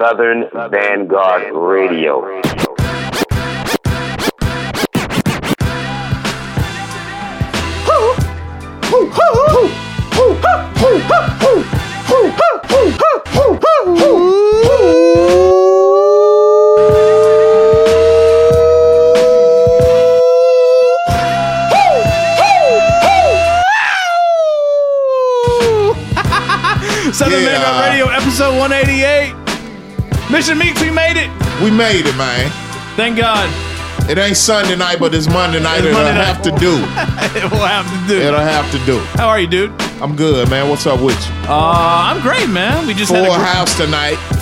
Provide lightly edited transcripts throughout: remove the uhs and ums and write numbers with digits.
Southern Vanguard Radio. Southern Vanguard Radio, episode 188. Mission Meeks, we made it. We made it, man. Thank God. It ain't Sunday night, but it's Monday night. It'll have to do. It'll have to do. It'll have to do. How are you, dude? I'm good, man. What's up with you? I'm great, man. We just had a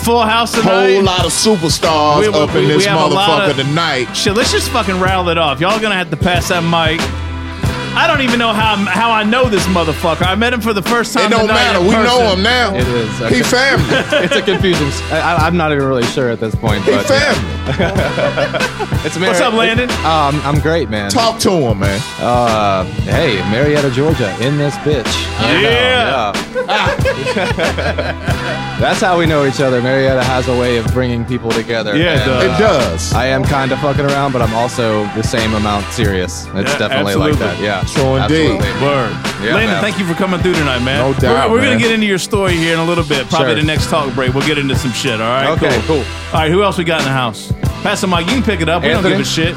full house tonight. Whole lot of superstars up in this motherfucker tonight. Shit, let's just fucking rattle it off. Y'all gonna have to pass that mic. I don't even know how I know this motherfucker. I met him for the first time. It don't matter. We know him now. It is. Okay. He family. It's a confusing. I'm not even really sure at this point. But, he family. Yeah. What's up, Landon? I'm great, man. Talk to him, man. Hey, Marietta, Georgia, in this bitch. Yeah. That's how we know each other. Marietta has a way of bringing people together. Yeah, it does. I am kind of fucking around, but I'm also the same amount serious. It's definitely absolutely. Like that. Yeah. Sean D. Bird. Yeah, Landon, thank you for coming through tonight, man. No doubt. We're going to get into your story here in a little bit. Probably the next talk break. We'll get into some shit. All right. Okay, cool. All right. Who else we got in the house? Pass the mic. You can pick it up. We don't give a shit.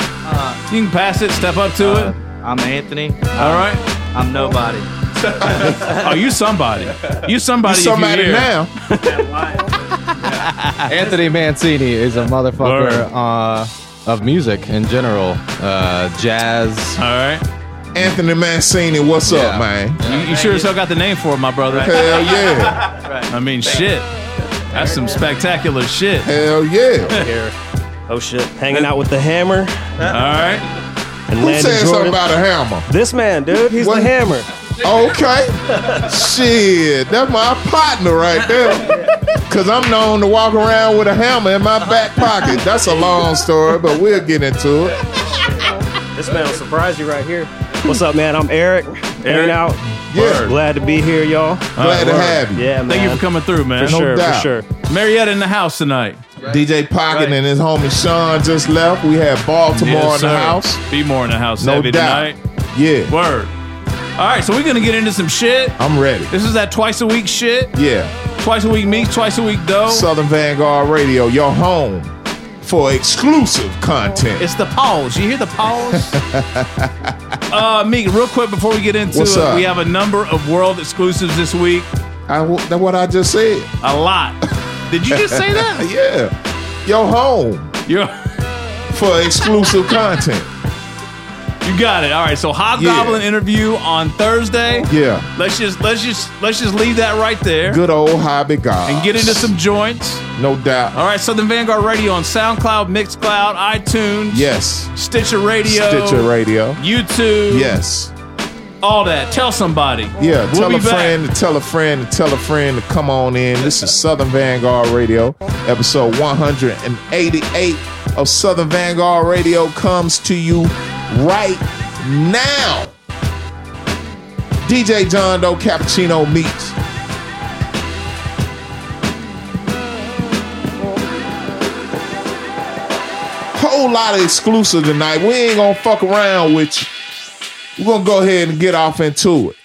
You can pass it. Step up to it. I'm Anthony. All right. I'm nobody. Oh, you somebody. You somebody. You somebody now. Anthony Mancini is a motherfucker of music in general. Jazz. All right. Anthony Mancini, what's up, man? You sure as hell got the name for it, my brother. Hell yeah. Right. I mean, shit. That's some spectacular shit. Hell yeah. Oh, shit. Hanging out with the hammer. All right. And who Landon said something about a hammer? This man, dude. He's the hammer. Okay. Shit. That's my partner right there. Because I'm known to walk around with a hammer in my back pocket. That's a long story, but we'll get into it. This man will surprise you right here. What's up, man? I'm Eric. Hanging out. Yeah. Glad to be here, y'all. Glad to have you. Yeah, man. Thank you for coming through, man. For sure. Marietta in the house tonight. Right. DJ Pocket and his homie Sean just left. We have Baltimore in the house. B-more in the house. No doubt. Tonight. Yeah. Word. All right, so we're going to get into some shit. I'm ready. This is that twice-a-week shit. Yeah. Twice-a-week Meeks, twice-a-week Doe. Southern Vanguard Radio, your home for exclusive content. It's the pause. You hear the pause? Meek, real quick before we get into it, we have a number of world exclusives this week. That's what I just said. A lot. Did you just say that? Yeah. Your home. For exclusive content. You got it. All right. So Hobgoblin interview on Thursday. Yeah. Let's just leave that right there. Good old Hobby God. And get into some joints. No doubt. All right. Southern Vanguard Radio on SoundCloud, Mixcloud, iTunes. Yes. Stitcher Radio. YouTube. Yes. All that. Tell somebody. Yeah. Tell a friend to come on in. This is Southern Vanguard Radio, episode 188 of Southern Vanguard Radio comes to you right now. DJ John Doe, Cappuccino, Meats. Whole lot of exclusive tonight. We ain't gonna fuck around with you. We're gonna go ahead and get off into it.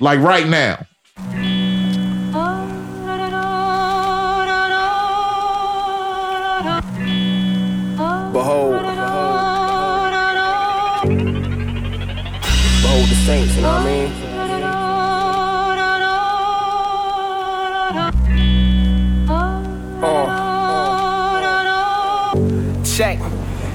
Like right now. Behold. The saints, you know what I mean? Check.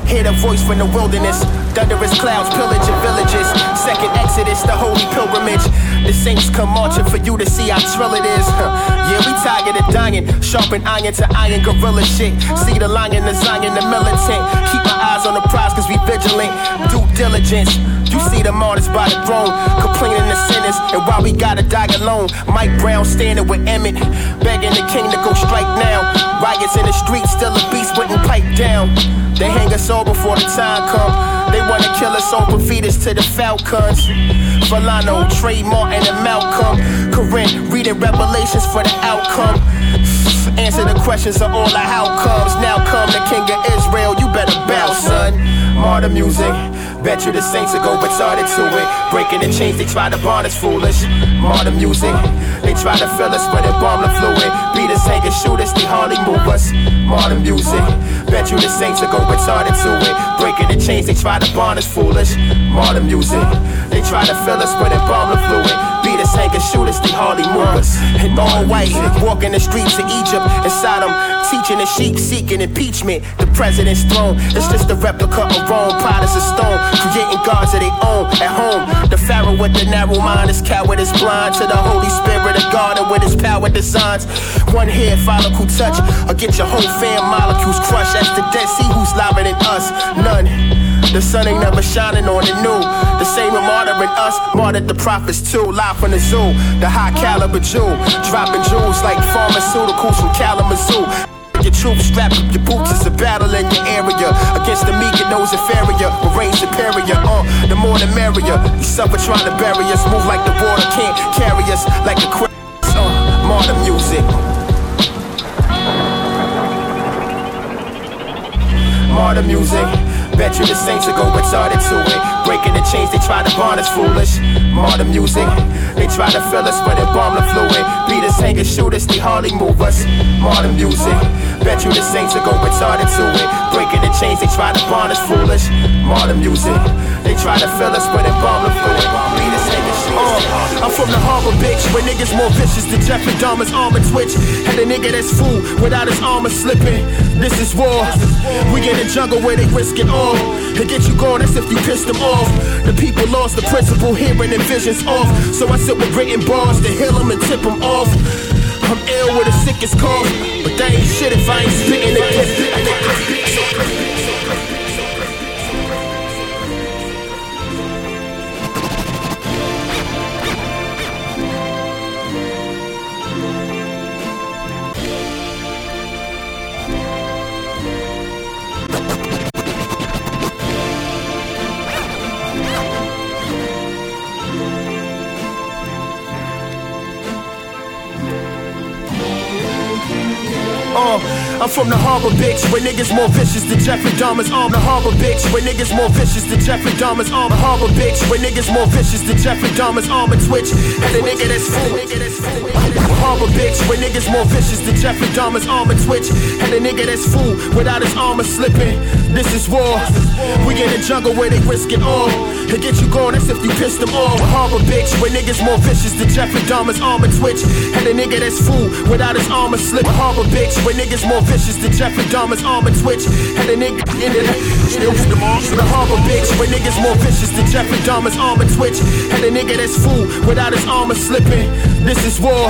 Hear the voice from the wilderness. Thunderous clouds pillaging villages. Second Exodus, the holy pilgrimage. The saints come marching for you to see how trill it is. Yeah, we tired of dying. Sharpen iron to iron, gorilla shit. See the lion, the Zion, the militant. Keep our eyes on the prize, cause we vigilant. Due diligence. You see the martyrs by the throne, complaining the sinners, and why we gotta die alone. Mike Brown standing with Emmett, begging the king to go strike now. Riots in the streets, still a beast wouldn't pipe down. They hang us all before the time come. They wanna kill us all, but feed us to the Falcons. Volano, Trey Martin, and Malcolm. Corinne, reading Revelations for the outcome. Answer the questions of all the outcomes. Now come the King of Israel, you better bow, son. Martyr music, bet you the saints will go retarded to it. Breaking the chains, they try to bond us foolish. Martyr music, they try to fill us with embalming fluid. Beat us, hang and shoot us, they hardly move us. Martyr music, bet you the saints will go retarded to it. Breaking the chains, they try to bond us foolish. Martyr music, they try to fill us with embalming fluid. Beat us, hang and shoot us, they hardly move us. And all white, walking the streets of Egypt and Sodom, teaching the sheep, seeking impeachment. The president's throne, it's just a replica of Rome. Potters of stone, creating gods of their own at home. The pharaoh with the narrow mind, his coward is blind to the Holy Spirit of God and with his power designs. One hair follicle touch, or get your whole fam molecules crushed. That's the Dead Sea, who's liver than us? None. The sun ain't never shining on the new. The same with martyring us, martyred the prophets too. Live from the zoo, the high caliber Jew, dropping jewels like pharmaceuticals from Kalamazoo. Your troops strapped up your boots, it's a battle in your area against the meek and those inferior, with reign superior. The more the merrier. You suffer trying to bury us, move like the water can't carry us, like the crap. Martyr music. Martyr music. Bet you the saints will go retarded to it. Breaking the chains, they try to bond us foolish. Martyr music, they try to fill us with embalming fluid. Beat us, hang and shoot us, they hardly move us. Martyr music, bet you the saints will go retarded to it. Breaking the chains, they try to bond us foolish. Martyr music, they try to fill us with embalming fluid. Beat us, hang and shoot us, they hardly move us. I'm from the harbor, bitch, where niggas more vicious than Jeffrey Dahmer's armor twitch. Had a nigga that's fool without his armor slipping. This is war. We in the jungle where they risk it all. And get you gone, that's if you piss them off. The people lost the principle, hearing and visions off. So I sit with written bars to heal them and tip them off. I'm ill with the sickest cough, but that ain't shit if I ain't spitting a gift. I'm from the harbor, bitch, where niggas more vicious than Jeffrey Dahmer's arm. The harbor, bitch, where niggas more vicious than Jeffrey Dahmer's arm. The harbor, bitch, where niggas more vicious than Jeffrey Dahmer's arm and twitch. And a nigga that's fool. The harbor, bitch, where niggas more vicious than Jeffrey Dahmer's arm and twitch. And a nigga that's fool without his armor slipping. This is war. We in the jungle where they risk it all. To get you gone, that's if you piss them off. The harbor, bitch, where niggas more vicious than Jeffrey Dahmer's arm and twitch. And a nigga that's fool without his armor slipping. The harbor, bitch, where niggas more vicious than Jeffrey Dahmer's arm and twitch. Had a nigga in it. The harbor, bitch, where niggas more vicious than Jeffrey Dahmer's arm and twitch. Had a nigga that's fool without his armor slipping. This is war.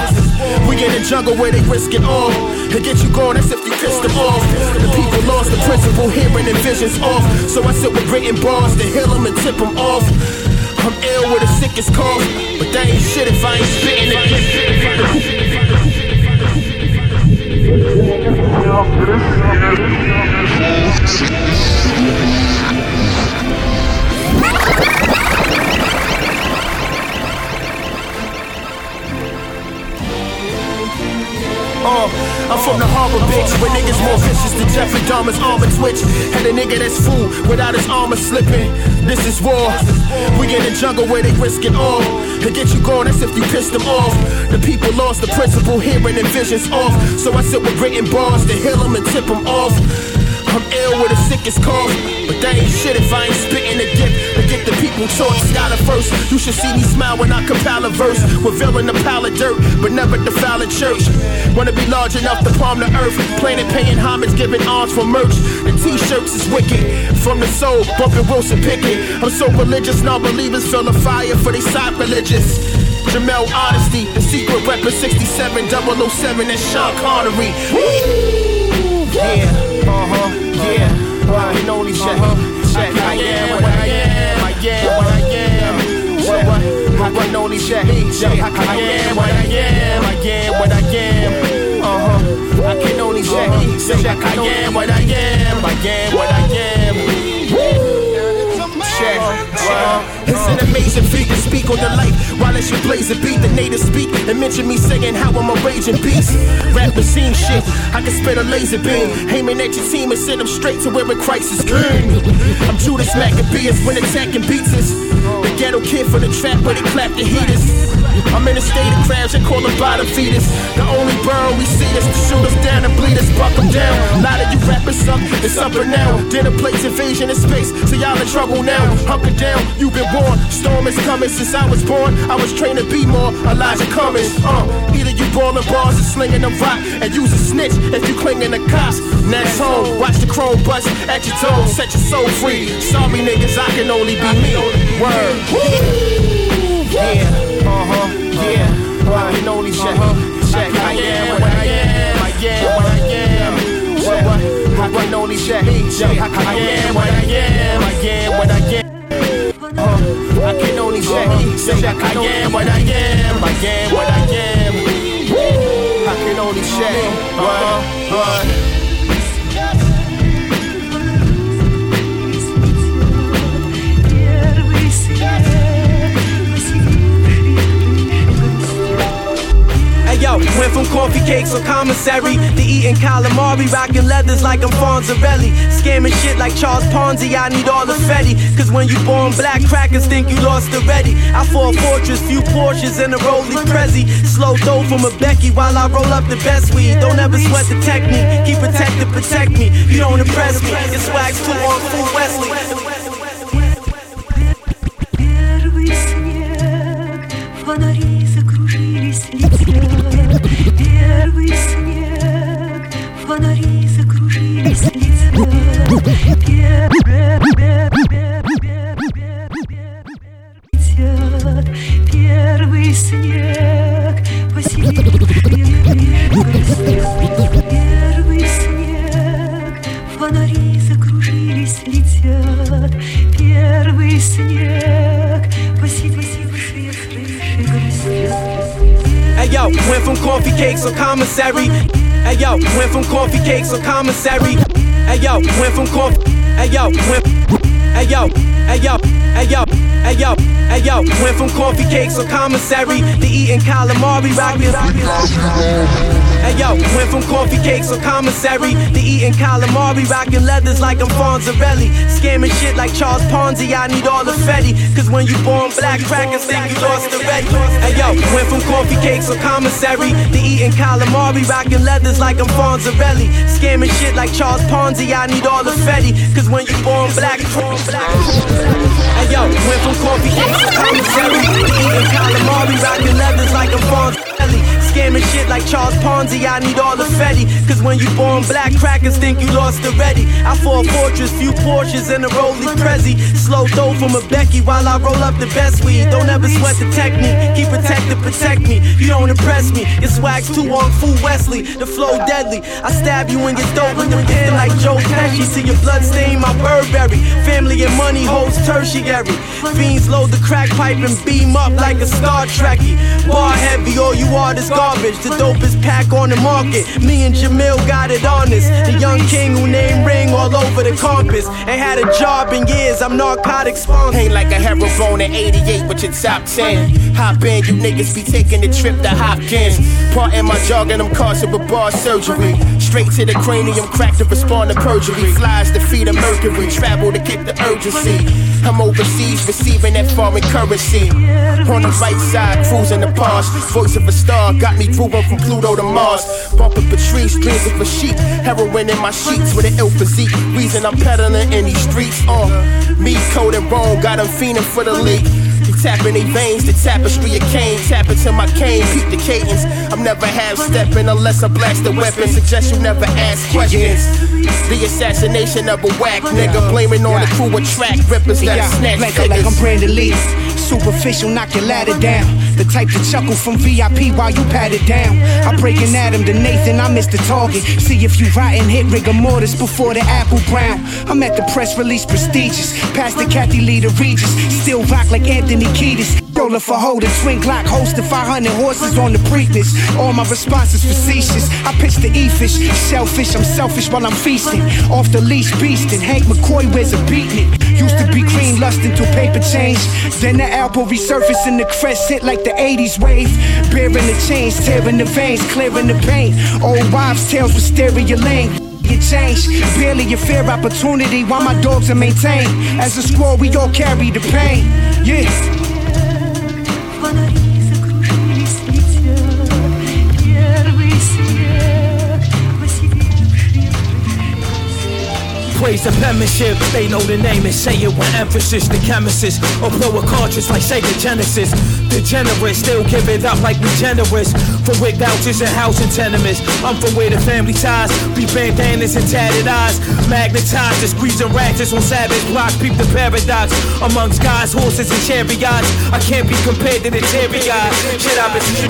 We in the jungle where they risk it all. To get you gone, that's if you piss them off. The people lost the principle, hearing and visions off. So I sit with written bars to heal them and tip them off. I'm ill with the sickest cough, but that ain't shit if I ain't spitting it. I'm from the harbor, bitch, where niggas more vicious than Jeffrey Dahmer's armor twitch. And a nigga that's fool without his armor slipping. This is war. We in the jungle where they risk it all. To get you gone, that's if you piss them off. The people lost the principle, hearing and visions off. So I sit with written bars to heal them and tip them off. I'm ill with the sickest cough, but that ain't shit if I ain't spitting a gift. To get the people taught scholar first. You should see me smile when I compile a verse, revealing a pile of dirt, but never defile a church. Wanna be large enough to palm the earth, planet paying homage, giving arms for merch. The t-shirts is wicked, from the soul, bumping Wilson Pickett. I'm so religious, non-believers feel the fire for they side religious. Jamil Honesty, the secret reppin' 67 007 and Sean Connery. Yeah. Uh-huh, yeah, I can only check, check, I am what I am, I am what I am, I can only check, check, I am what I am, I am what I am, uh-huh, I can only check, check, I am what I am, I am what I am, check, check. It's an amazing feat to speak on the life while as you blaze a beat, the native speak and mention me saying how I'm a raging beast. Rap machine shit, I can spit a laser beam, aiming at your team and send them straight to where a crisis came. I'm Judas Maccabeus when attacking beats us. The ghetto kid from the trap where they clap the heaters. I'm in a state of crabs, they call them bottom feeders. The only burn we see is to shoot us down and bleed us, buck them down. A lot of you rappers suck, it's up and down. Dinner plates, invasion of space, so y'all in trouble now. Hunker down, you've been warned. Storm is coming since I was born. I was trained to be more Elijah Cummings. Either you ballin' bars or slinging them rock, and use a snitch if you clingin' to cops. Next home, watch the chrome bust at your toe, set your soul free. Sorry niggas, I can only be me. Word. Yeah. I can only check I am what I am, I can only check I am what I am, I can only check I am what I am, I can only check. Yo, went from coffee cakes on commissary to eating calamari, rocking leathers like I'm Fonzarelli, scamming shit like Charles Ponzi. I need all the Fetty, cause when you born black, crackers think you lost already. I fought fortress, few Porsches, and a Rollie Prezi. Slow throw from a Becky while I roll up the best weed. Don't ever sweat the technique, keep protected, protect me. You don't impress me, it's swag's too on full Wesley. Первый снег, фонари закружились лет. Первый снег, первый снег, фонари закружились летят. Первый снег, посидевшие крыши. Ayo, went from coffee cakes on commissary. Ayo, went from coffee cakes on commissary. Ayo, went from coffee. Ayo, went. Ayo, ayo, ayo, ayo, ayo, went from coffee cakes on commissary to eating calamari rockin'. Ayo, went from coffee cakes on commissary to eating calamari rockin' leathers like I'm Fonzarelli, scamming shit like Charles Ponzi. I need all the Fetty, cause when you born black, crackers think you lost the red. Ayo, went from coffee cakes on commissary to eating calamari rockin' leathers like I'm Fonzarelli, scamming shit like Charles Ponzi. I need all the Fetty, cause when you born black, born black. Ayo, went from coffee cakes to commissary to eating calamari rockin' leathers like I'm Fonzarelli, scamming shit like Charles Ponzi. I need all the Fetty, cause when you born black, crackers think you lost already. I fought fortress, few Porsches, and a Rollie Prezi. Slow throw from a Becky while I roll up the best weed. Don't ever sweat the technique, keep protected, protect me. You don't impress me, your swag's too on full Wesley. The flow deadly, I stab you in your throat with the pen like Joe Pesci. See your blood stain my Burberry. Family and money holds tertiary. Fiends load the crack pipe and beam up like a Star Trekkie. Bar heavy, all you are is garbage, the dopest pack on the market. Me and Jamil got it honest. The young king who name ring all over the compass. Ain't had a job in years, I'm narcotic spawn. Ain't like a heroin in 88 with your top 10. Hop in, you niggas be taking the trip to Hopkins. Part in my jargon, I'm causing with bar surgery. Straight to the cranium, crack to respond to perjury. Flies to feed a mercury, travel to get the urgency. I'm overseas, receiving that foreign currency. On the right side, cruising the bars. Voice of a star, got me grooving from Pluto to Mars. Bumping Patrice, dreams of a sheep. Heroin in my sheets with an ill physique. Reason I'm peddling in these streets. Me, cold and wrong, got them fiending for the leak. Tapping they veins, the tapestry of Cain. Tap into my cane, keep the cadence. I'm never half-stepping unless I blast the weapon. Suggest you never ask questions. The assassination of a whack nigga, blaming on the crew of track rippers that snatch niggas. Like I'm Brandon Lee, superficial, knock your ladder down. The type to chuckle from VIP while you pat it down. I'm breaking Adam to Nathan, I miss the target. See if you rotten, hit rigor mortis before the apple brown. I'm at the press release prestigious, past the Kathy Lee to Regis. Still rock like Anthony Kiedis. Roller for holding, swing clock, hosting 500 horses on the Preakness. All my responses facetious. I pitch the E-fish, shellfish. I'm selfish while I'm feasting. Off the leash, beasting. Hank McCoy wears a beatnik. Used to be green lusting till paper change. Then the elbow resurfacing the crest hit like the 80s wave. Bearing the chains, tearing the veins, clearing the pain. Old wives' tales with stereo lane. It changed, barely a fair opportunity while my dogs are maintained. As a squad, we all carry the pain. Yeah. Praise the penmanship, they know the name and say it with emphasis. The chemists or blow a cartridge like Sega Genesis. Degenerate, still give it up like we generous. For wick vouchers and housing tenements. I'm from where the family ties be bandanas and tatted eyes. Magnetized, the squeezing ratchets on savage blocks. Peep the paradox amongst guys, horses and chariots. I can't be compared to the terry guys. Shit, I've been shit.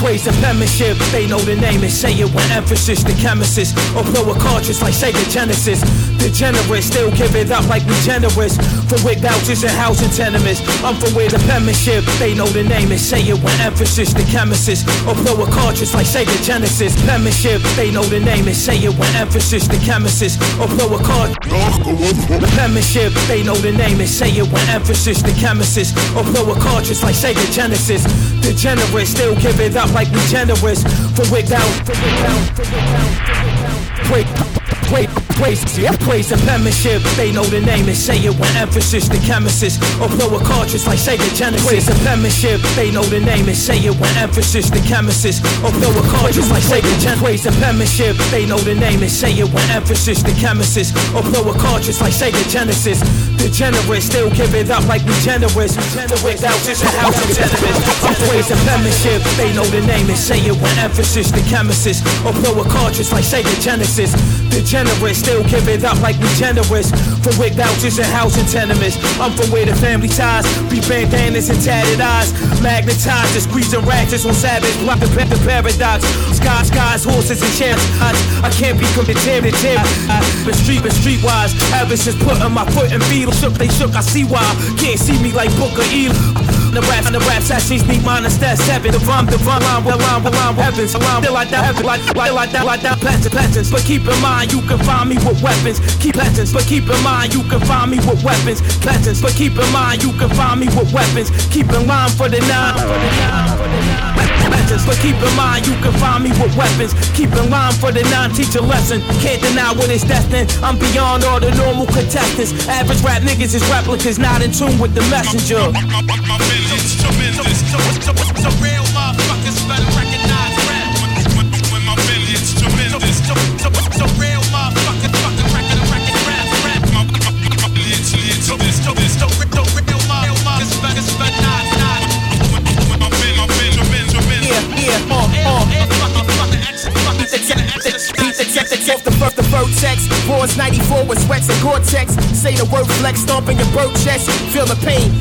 Praise the penmanship, they know the name and say it with emphasis. The chemists or blow a cartridge like Sega Genesis. Degenerate, still give it up like we generous. For wick vouchers and housing tenements. I'm from where the penmanship, they know the name and say it with emphasis. The chemists or blow a cartridge like Sega Genesis. Penmanship, they know the name and say it with emphasis. The chemists or blow a cartridge. The penmanship, they know the name and say it with emphasis. The chemists or blow a cartridge like Sega Genesis. Degenerate, still give it up like we generous. For wick down, for wick down, for wick down, for wick down. Praise the penmanship, they know the name and say it with emphasis. The chemists or blow a cartridge like Sega Genesis. Praise the penmanship, they know the name and say it with emphasis. The chemists or blow a cartridge like Sega Genesis. Praise the penmanship, they know the name and say it with emphasis. The chemists or blow a cartridge like Sega Genesis. Degenerate, still give it up like we generous. The wick houses and house of tenements. Praise the penmanship, they know the name and say it with emphasis. The chemists or blow a cartridge like Sega Genesis. Degenerate, still give it up like we generous. For wick vouchers and housing tenements. I'm from where the family ties be bandanas and tatted eyes. Magnetized, the squeezing ratchets on savage block. The paradox, skies, horses and champs. I can't be compared to tear. But street wise, ever since putting my foot in Beatles, they shook. I see why can't see me like Booker E. The rap sessions need minus that seven. The rhyme, weapons. Till I die, till I die. Peasants, but keep in mind. You can find me with weapons. Keep lessons, but keep in mind you can find me with weapons. Lessons, but keep in mind you can find me with weapons. Keep in line for the nine. Lessons, but keep in mind you can find me with weapons. Keep in line for the nine. Teach a lesson. Can't deny what is destined. I'm beyond all the normal contestants. Average rap niggas is replicas, not in tune with the messenger. My business, so real motherfuckers better recognize rap. When my business, so real motherfucking rap. The vertex, Bronze 94 with sweats and Gore-Tex. Say the word flex, stomping your bird chest. Feel the pain,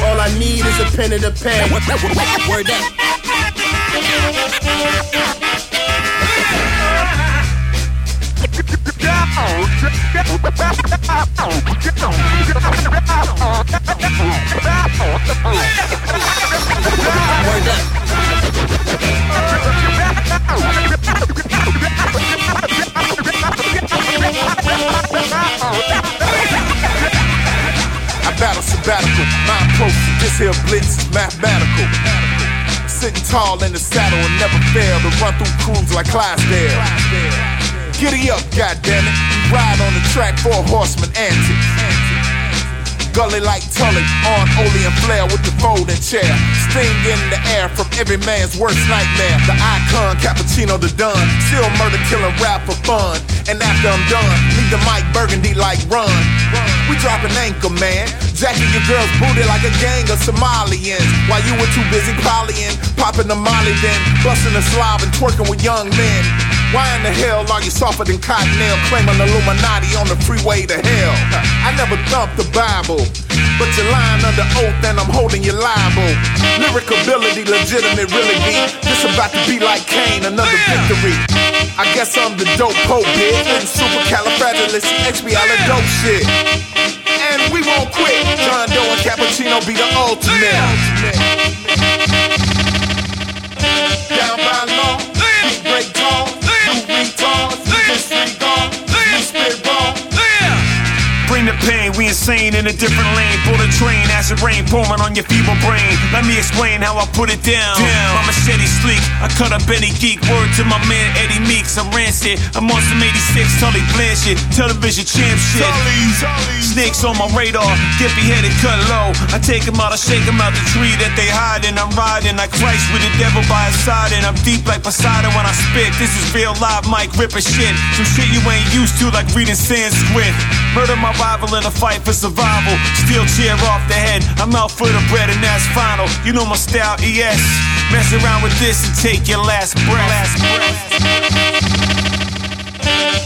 All I need is a pen and a pen. Word up. Word up. I battle sabbatical, my approach to this here blitz is mathematical. Sitting tall in the saddle and never fail to run through crews like Clydesdale. Giddy up, goddammit, we ride on the track for a horseman antics. Gully like Tully, on Ole and Flair with the folding chair. Sting in the air from every man's worst nightmare. The icon, Cappuccino the Don. Still murder, killing rap for fun. And after I'm done, leave the mic burgundy like run. We dropping anchor, man. Jacking your girl's booty like a gang of Somalians. While you were too busy polying, popping the molly then, busting a slob and twerking with young men. Why in the hell are you softer than Cottonelle, claiming Illuminati on the freeway to hell? I never thumped the Bible, but you're lying under oath and I'm holding you liable. Lyric ability, legitimate, really deep. This about to be like Cain, another victory. I guess I'm the dope pope, bitch, and supercalifragilisticexpialidocious shit. And we won't quit. John Doe and Cappuccino be the ultimate. Down by law, we break tall, you retards, disregard, you spit raw. Bring the pain, we insane in a different lane. Pull the train, acid rain pouring on your feeble brain. Let me explain how I put it down. My machete sleek, I cut up any geek. Word to my man Eddie Meeks, I'm rancid. I'm on some 86, Tully Blanchard, television champ shit. Snakes on my radar, get beheaded, cut low. I take 'em out, I shake 'em out the tree that they hide in. I'm riding like Christ with the devil by his side, and I'm deep like Poseidon when I spit. This is real live mic ripper shit. Some shit you ain't used to, like reading Sanskrit. Murder my rival in a fight for survival. Steel chair off the head, I'm out for the bread and that's final. You know my style, ES. Mess around with this and take your last breath.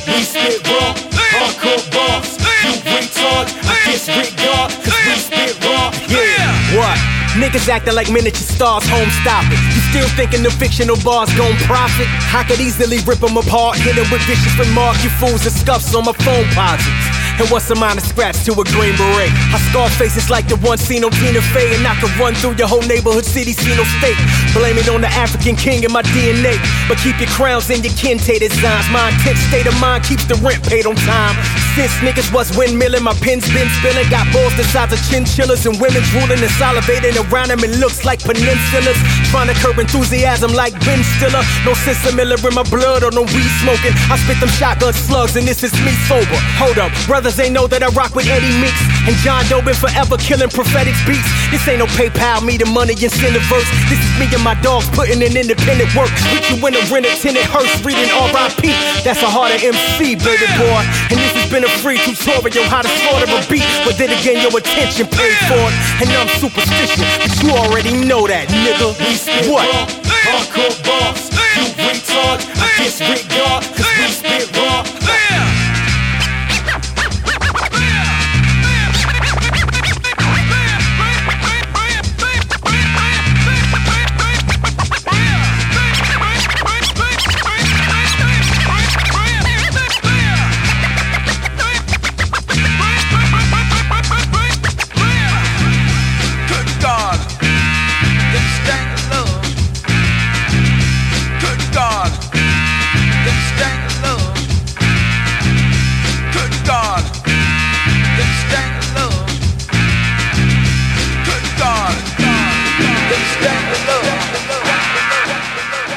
We spit raw, hardcore boss. You retard, I disregard, cause we spit raw. Yeah, what? Niggas acting like miniature stars, home stopping. You still thinking the fictional bars gon' profit? I could easily rip them apart, hit them with vicious remark. You fools and scuffs on my phone posits. And what's a minor scratch to a green beret? I scar faces like the one seen on Tina Fey, and I could run through your whole neighborhood, city, see no state. Blame it on the African king in my DNA. But keep your crowns and your kente designs. My intense state of mind keeps the rent paid on time. Since niggas was windmilling, my pen's been spilling. Got balls the size of chinchillas and women drooling and salivating around them. It looks like peninsulas. Trying to curb enthusiasm like Ben Stiller. No sense of Miller in my blood or no weed smoking. I spit them shotgun slugs and this is me sober. Hold up, brothers ain't know that I rock with Eddie Meeks. And John Doe been forever killing prophetic beats. This ain't no PayPal, me the money and send a verse. This is me and my dogs putting in independent work. Put you in a rented tenant hearse reading R.I.P. That's a harder MC, baby boy. And this has been a free tutorial how to slaughter a beat, but then again your attention paid for it, and I'm superstitious, but you already know that, nigga. We spit what? Raw, hardcore boss, you retard, I disregard, cause we spit raw.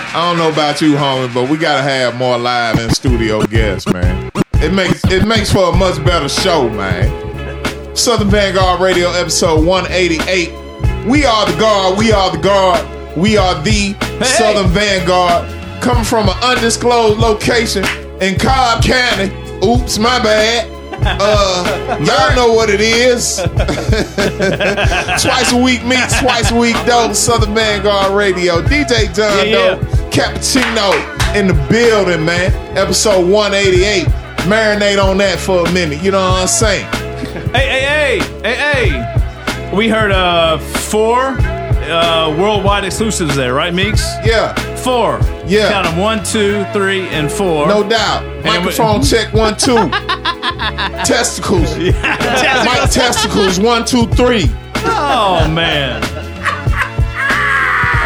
I don't know about you, homie, but we gotta have more live in studio guests, man. It makes for a much better show, man. Southern Vanguard Radio, episode 188. We are the guard. We are the guard. We are the Southern Vanguard, coming from an undisclosed location in Cobb County. Oops, my bad. Y'all know what it is. Twice a week meet, twice a week dope. Southern Vanguard Radio, DJ John Doe. Cappuccino in the building, man. Episode 188. Marinate on that for a minute. You know what I'm saying? Hey. We heard four worldwide exclusives there, right, Meeks? Yeah. Four. Yeah. Count them. 1, 2, 3, and 4. No doubt. Microphone check. 1, 2. Testicles. Yeah. Mike testicles. 1, 2, 3. Oh, man.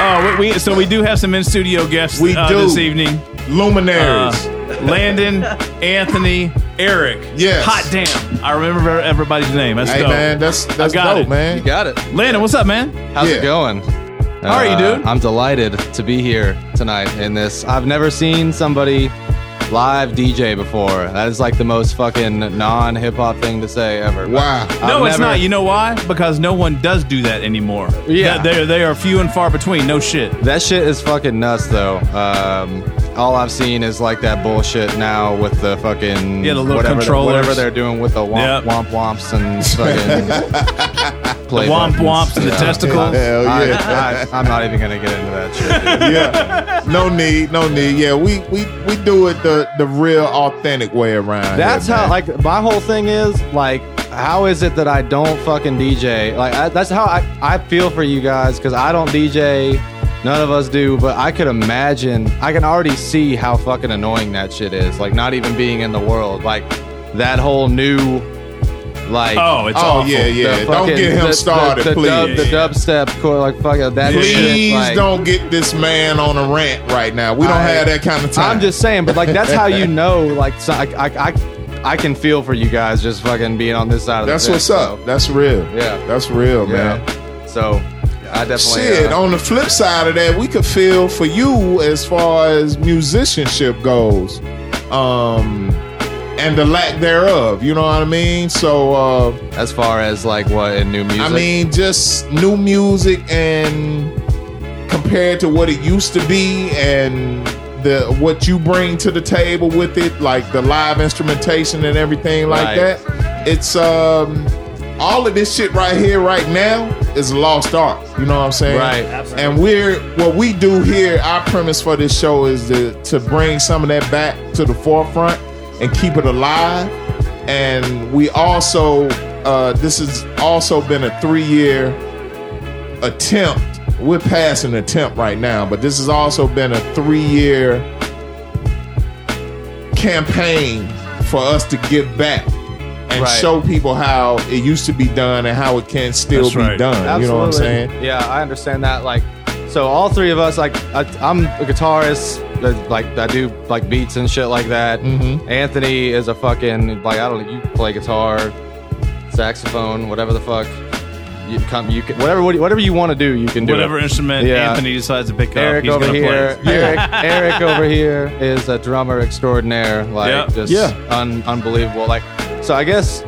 Oh, we do have some in-studio guests this evening. Luminaries. Landon, Anthony, Eric. Yes. Hot damn. I remember everybody's name. That's dope. Hey, man, that's dope, man. You got it. Landon, what's up, man? How's it going? How are you, dude? I'm delighted to be here tonight in this. I've never seen somebody live DJ before. That is like the most fucking non-hip-hop thing to say ever. Wow. No, it's not. You know why? Because no one does do that anymore. Yeah. They are few and far between. No shit. That shit is fucking nuts, though. All I've seen is like that bullshit now with the fucking... Yeah, the little controllers. Whatever they're doing with the womp, womp womps and fucking... The womp womps and the testicles. Hell yeah. I'm not even going to get into that shit. Yeah. No need. Yeah, we do it the real authentic way around. That's here, how, like, my whole thing is, like, how is it that I don't fucking DJ? Like, that's how I feel for you guys, because I don't DJ. None of us do, but I could imagine. I can already see how fucking annoying that shit is. Like, not even being in the world. Like, that whole new... Like, oh, it's awful. Yeah. Fucking, don't get him started, please. The dubstep, core, like, fuck that. Please shit, like, don't get this man on a rant right now. We don't have that kind of time. I'm just saying, but like that's how you know. Like, so I can feel for you guys just fucking being on this side of the fence. That's what's up. So. That's real. Yeah, that's real, man. So. I definitely shit. On the flip side of that, we could feel for you as far as musicianship goes, and the lack thereof. You know what I mean? So, as far as like what in new music, I mean, just new music and compared to what it used to be, and the what you bring to the table with it, like the live instrumentation and everything like that. It's all of this shit right here, right now, is lost art. You know what I'm saying? Right. Absolutely. And what we do here, our premise for this show is to bring some of that back to the forefront and keep it alive. And we also, this has also been a 3-year attempt. We're past an attempt right now, but this has also been a 3-year campaign for us to give back. And show people how it used to be done and how it can still be done. Absolutely. You know what I'm saying? Yeah, I understand that. Like, so all three of us, like, I'm a guitarist. Like, I do like beats and shit like that. Mm-hmm. Anthony is a fucking, like, I don't know. You play guitar, saxophone, whatever the fuck. Whatever you want to do, you can do whatever instrument Anthony decides to pick Eric up. Eric over here is a drummer extraordinaire. Like, just unbelievable. Like. So I guess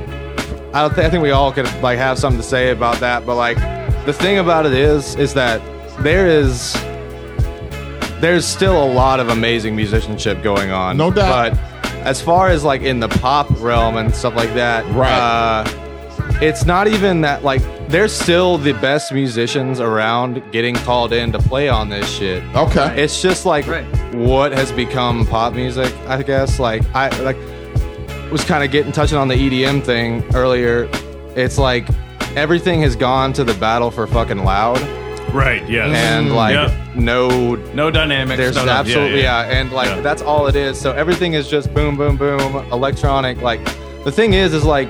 I think we all could like have something to say about that, but like the thing about it is that there's still a lot of amazing musicianship going on, no doubt. But as far as like in the pop realm and stuff like that, it's not even that. Like, there's still the best musicians around getting called in to play on this shit. Okay, it's just like what has become pop music, I guess. Like was kind of touching on the EDM thing earlier. It's like everything has gone to the battle for fucking loud. Right, yes. And like no dynamics. There's absolutely and like that's all it is. So everything is just boom, boom, boom, electronic. Like the thing is like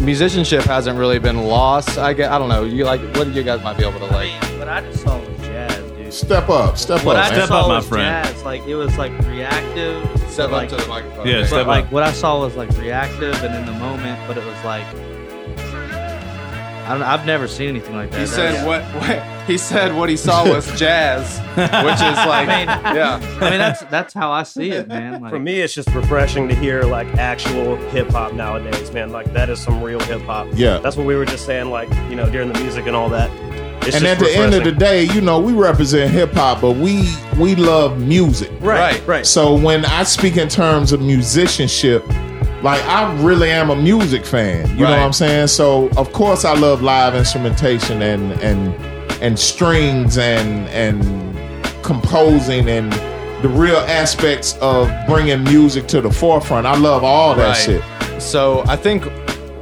musicianship hasn't really been lost. I guess, I don't know. You like what you guys might be able to like. I mean, what I just saw was jazz, dude. Step up, my friend. Jazz. Like it was like reactive. Step up to the microphone. Yeah, step up. Like what I saw was like reactive and in the moment, but it was like I don't know, I've never seen anything like that. He said what he saw was jazz, which is like I mean that's how I see it, man. Like, for me, it's just refreshing to hear like actual hip hop nowadays, man. Like that is some real hip hop. Yeah, that's what we were just saying, like during the music and all that. It's and at the end of the day, we represent hip hop, but we love music. Right. So when I speak in terms of musicianship, like I really am a music fan. You know what I'm saying? So of course I love live instrumentation and strings and composing and the real aspects of bringing music to the forefront. I love all that shit. So I think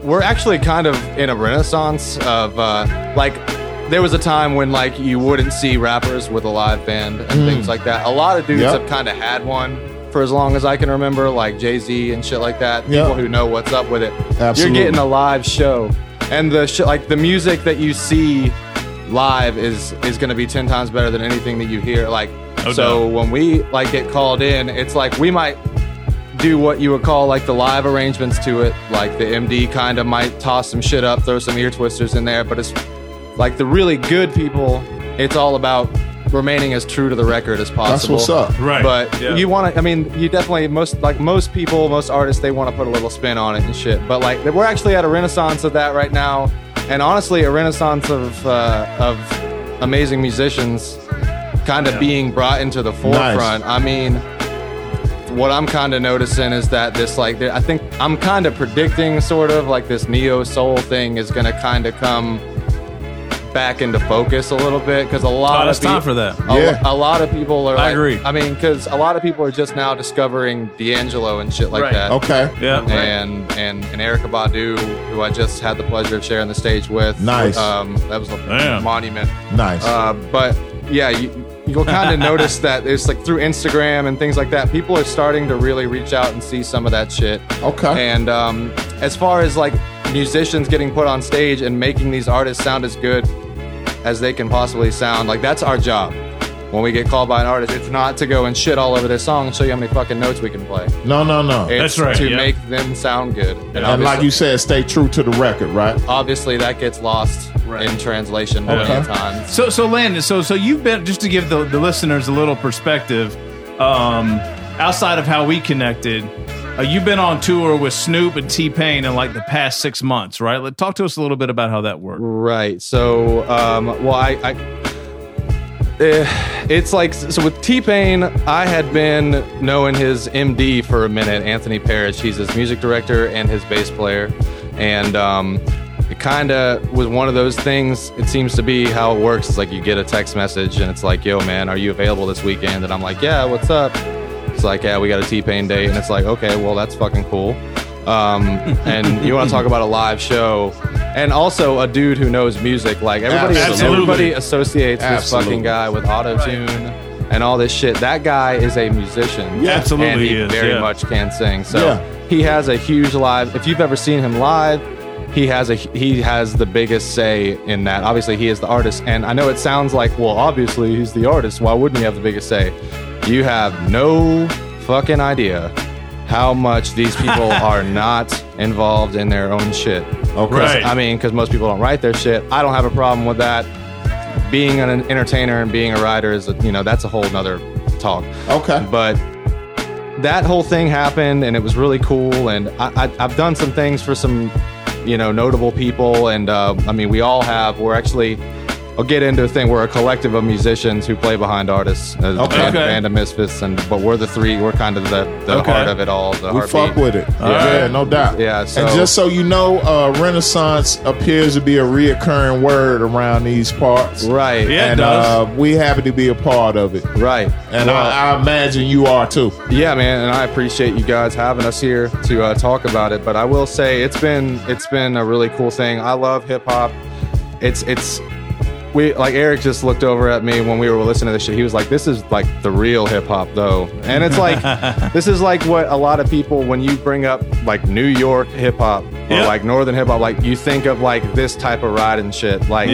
we're actually kind of in a renaissance of there was a time when, like, you wouldn't see rappers with a live band and things like that. A lot of dudes have kind of had one for as long as I can remember, like Jay-Z and shit like that. People who know what's up with it. Absolutely. You're getting a live show. And the music that you see live is going to be 10 times better than anything that you hear. Like, when we, like, get called in, it's like we might do what you would call, like, the live arrangements to it. Like, the MD kind of might toss some shit up, throw some ear twisters in there, but it's... Like the really good people, it's all about remaining as true to the record as possible. That's what's up. Right. But you want to, I mean, you definitely, most people, most artists, they want to put a little spin on it and shit. But like, we're actually at a renaissance of that right now. And honestly, a renaissance of amazing musicians kind of being brought into the forefront. Nice. I mean, what I'm kind of noticing is that this, like, I think I'm kind of predicting sort of like this neo-soul thing is going to kind of come back into focus a little bit, because a lot of people, time for that. A lot of people are. I agree. I mean, because a lot of people are just now discovering D'Angelo and shit like that. Okay. Yeah. And Erykah Badu, who I just had the pleasure of sharing the stage with. Nice. That was a monument. Nice. But yeah, you'll kind of notice that it's like through Instagram and things like that, people are starting to really reach out and see some of that shit. Okay. And as far as like musicians getting put on stage and making these artists sound as good as they can possibly sound, like, that's our job. When we get called by an artist, it's not to go and shit all over their song and show you how many fucking notes we can play. No. It's that's right. To make them sound good. And like you said, stay true to the record, right? Obviously, that gets lost in translation many times. So Landon, so you've been, just to give the listeners a little perspective, outside of how we connected. You've been on tour with Snoop and T-Pain in like the past 6 months, right? Talk to us a little bit about how that worked. Right. So, it's like, so with T-Pain, I had been knowing his MD for a minute, Anthony Parrish. He's his music director and his bass player. And it kind of was one of those things, it seems to be how it works. It's like you get a text message and it's like, yo, man, are you available this weekend? And I'm like, yeah, what's up? It's like, yeah, we got a T-Pain date. And it's like, okay, well, that's fucking cool. And you want to talk about a live show. And also a dude who knows music. Like, everybody associates this fucking guy with auto-tune and all this shit. That guy is a musician. Yeah, absolutely. And he very much can sing. So he has a huge live... If you've ever seen him live, he has the biggest say in that. Obviously, he is the artist. And I know it sounds like, well, obviously, he's the artist. Why wouldn't he have the biggest say? You have no fucking idea how much these people are not involved in their own shit. Okay. Right. I mean, because most people don't write their shit. I don't have a problem with that. Being an entertainer and being a writer is, that's a whole nother talk. Okay. But that whole thing happened, and it was really cool. And I've done some things for some, notable people. And I mean, we all have. We're actually... I'll get into a thing. We're a collective of musicians who play behind artists. Band of Misfits, but we're the three. We're kind of the heart of it all. We fuck with it. Yeah, no doubt. Yeah. So. And just so you know, renaissance appears to be a reoccurring word around these parts. Right. Yeah, and it does. We happen to be a part of it. Right. And I imagine you are too. Yeah, man. And I appreciate you guys having us here to talk about it. But I will say it's been a really cool thing. I love hip hop. It's. We, like, Eric just looked over at me when we were listening to this shit. He was like, this is like the real hip hop though. And it's like, this is like what a lot of people, when you bring up like New York hip hop or like Northern hip hop, like you think of like this type of ride and shit. Like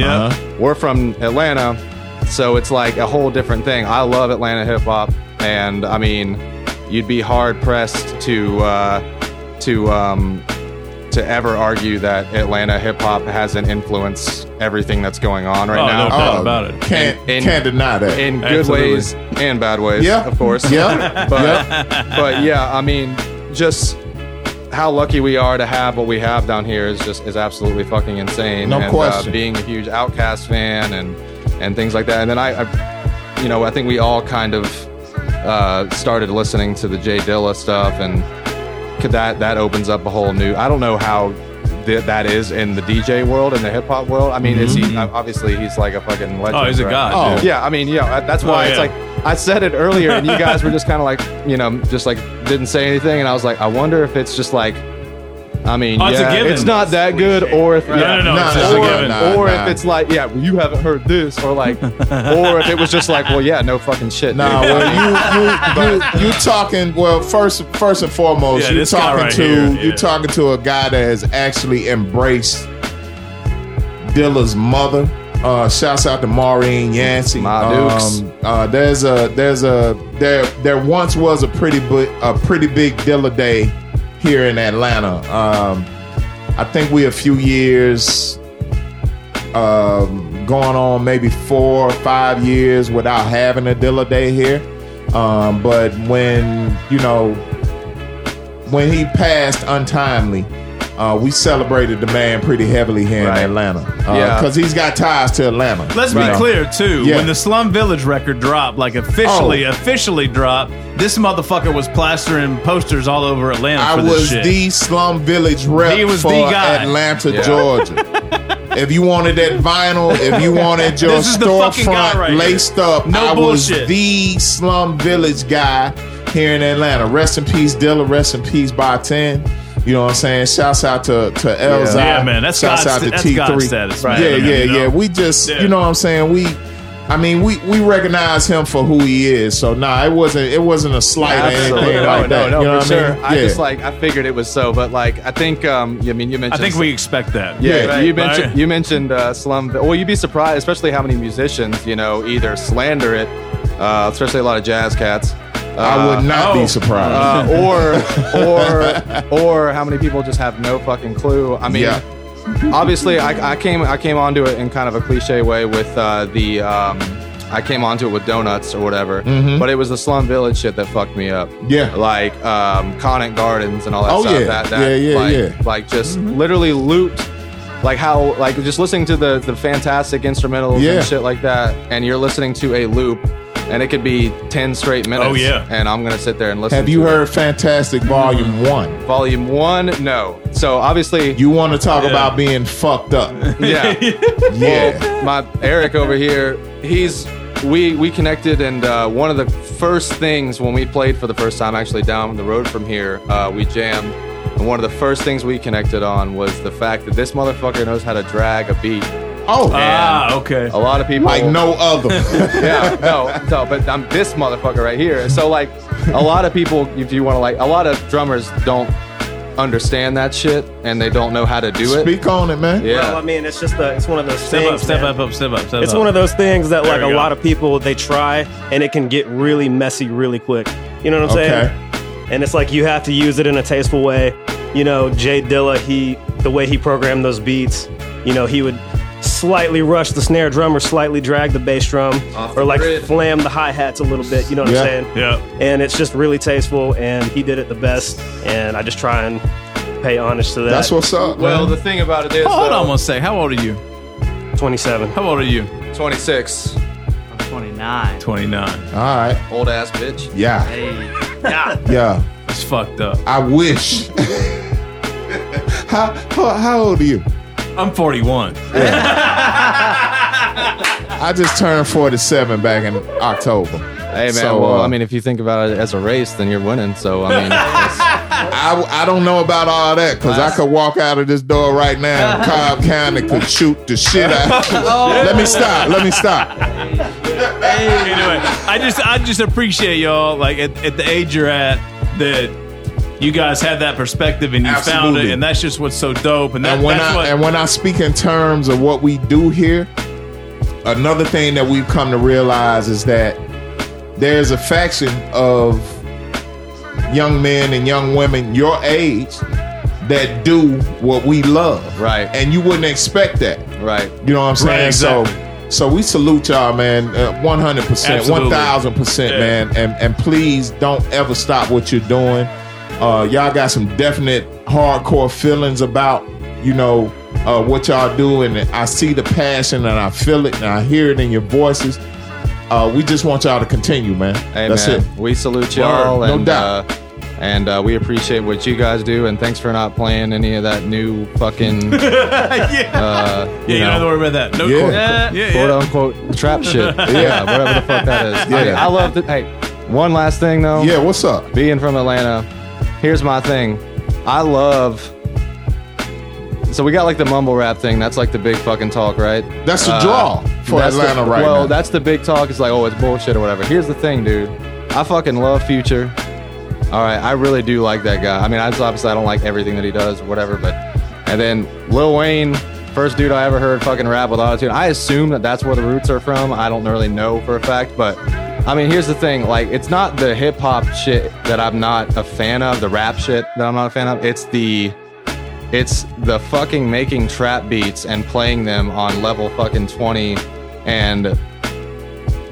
we're from Atlanta. So it's like a whole different thing. I love Atlanta hip hop. And I mean, you'd be hard pressed to ever argue that Atlanta hip hop hasn't influenced everything that's going on right now. No doubt about it. Can't deny that. In good ways and bad ways, of course. Yeah. But yeah, I mean, just how lucky we are to have what we have down here is absolutely fucking insane. No question. Being a huge Outkast fan and things like that. And then I think we all kind of started listening to the Jay Dilla stuff, and that opens up a whole new... I don't know how that is in the DJ world, in the hip-hop world. I mean, is he, obviously, he's like a fucking legend. Oh, he's a god. Oh. Yeah, I mean, that's why it's like... I said it earlier, and you guys were just kind of like, just like didn't say anything, and I was like, I wonder if it's just like... I mean, it's not that good, or if... Right. Yeah, no, it's just a given. Or if it's like, you haven't heard this, or like... or if it was just like, well, no fucking shit. Nah, you talking... Well, first and foremost, you're talking to a guy that has actually embraced Dilla's mother. Shouts out to Maureen Yancey. My dukes. There once was a pretty big Dilla day here in Atlanta. I think we a few years going on maybe 4 or 5 years without having a Dilla Day here. But when, you know, when he passed untimely, we celebrated the man pretty heavily here in Atlanta. Because he's got ties to Atlanta. Let's be clear, too. Yeah. When the Slum Village record dropped, like officially dropped, this motherfucker was plastering posters all over Atlanta for this shit. I was the Slum Village rep for Atlanta, Georgia. If you wanted that vinyl, if you wanted your storefront laced up, I was the Slum Village guy here in Atlanta. Rest in peace, Dilla. Rest in peace, by 10. You know what I'm saying? Shouts out to Elzai. Yeah, man. That's Shouts out to that's T3. God status, right? Yeah, yeah. We just, you know what I'm saying? We recognize him for who he is. So, it wasn't a slight or anything like that. No, you know what I mean? Yeah. I just, I figured it was so. But, I think, you mentioned... I think we expect that. Yeah, right? You mentioned Slum... Well, you'd be surprised, especially how many musicians, either slander it, especially a lot of jazz cats. I would not be surprised. Or how many people just have no fucking clue. I mean, obviously, I came onto it in kind of a cliche way with I came onto it with donuts or whatever, but it was the Slum Village shit that fucked me up. Yeah, Conant Gardens and all that stuff. Yeah. Just literally looped. Just listening to the fantastic instrumentals and shit like that, and you're listening to a loop. And it could be 10 straight minutes. Oh, yeah. And I'm going to sit there and listen to it. Have you heard Fantastic Volume 1? Volume 1? No. So, obviously... You want to talk about being fucked up. Yeah. Yeah. Well, Eric over here, we connected, and one of the first things when we played for the first time, actually down the road from here, we jammed. And one of the first things we connected on was the fact that this motherfucker knows how to drag a beat. Oh, okay. A lot of people like no other. Yeah, no. But I'm this motherfucker right here. So a lot of people, if you want to, a lot of drummers don't understand that shit, and they don't know how to do it. Speak on it, man. Yeah, well, I mean, it's just it's one of those things. Step up. It's one of those things that a lot of people they try, and it can get really messy really quick. You know what I'm saying? And it's you have to use it in a tasteful way. You know, Jay Dilla, the way he programmed those beats. You know, he would slightly rush the snare drum or slightly drag the bass drum or flam the hi-hats a little bit, you know what I'm saying? Yeah. And it's just really tasteful, and he did it the best, and I just try and pay homage to that. That's what's up. Well, the thing about it is... Hold on one sec. How old are you? 27. How old are you? 26. I'm 29. 29. All right. Old ass bitch. Yeah. Hey. Yeah. That's fucked up. I wish. How old are you? I'm 41. Yeah. I just turned 47 back in October. Hey, man. So, if you think about it as a race, then you're winning. So, I mean, I don't know about all that because I could walk out of this door right now and Cobb County could shoot the shit out. Let me stop. Hey. Anyway, I just appreciate y'all. At the age you're at, that. You guys had that perspective, and you found it, and that's just what's so dope. And when I speak in terms of what we do here, another thing that we've come to realize is that there's a faction of young men and young women your age that do what we love, right? And you wouldn't expect that, right? You know what I'm saying? Right, exactly. So we salute y'all, man, 100%, 1,000%, man, and please don't ever stop what you're doing. Y'all got some definite hardcore feelings about, what y'all do. And I see the passion and I feel it and I hear it in your voices. We just want y'all to continue, man. Hey, that's man. It. We salute y'all. Well, no doubt. And we appreciate what you guys do. And thanks for not playing any of that new fucking... you don't have to worry about that. No, quote-unquote trap shit. Yeah, whatever the fuck that is. Yeah. I love it. Hey, one last thing, though. Yeah, what's up? Being from Atlanta... Here's my thing. I love... So we got the mumble rap thing. That's the big fucking talk, right? That's the draw for Atlanta right now. Well, that's the big talk. It's it's bullshit or whatever. Here's the thing, dude. I fucking love Future. All right, I really do like that guy. I mean, obviously I don't like everything that he does or whatever, but... And then Lil Wayne, first dude I ever heard fucking rap with autotune. I assume that's where the roots are from. I don't really know for a fact, but... I mean, here's the thing. It's not the hip-hop shit that I'm not a fan of, the rap shit that I'm not a fan of. It's the... It's the fucking making trap beats and playing them on level fucking 20, and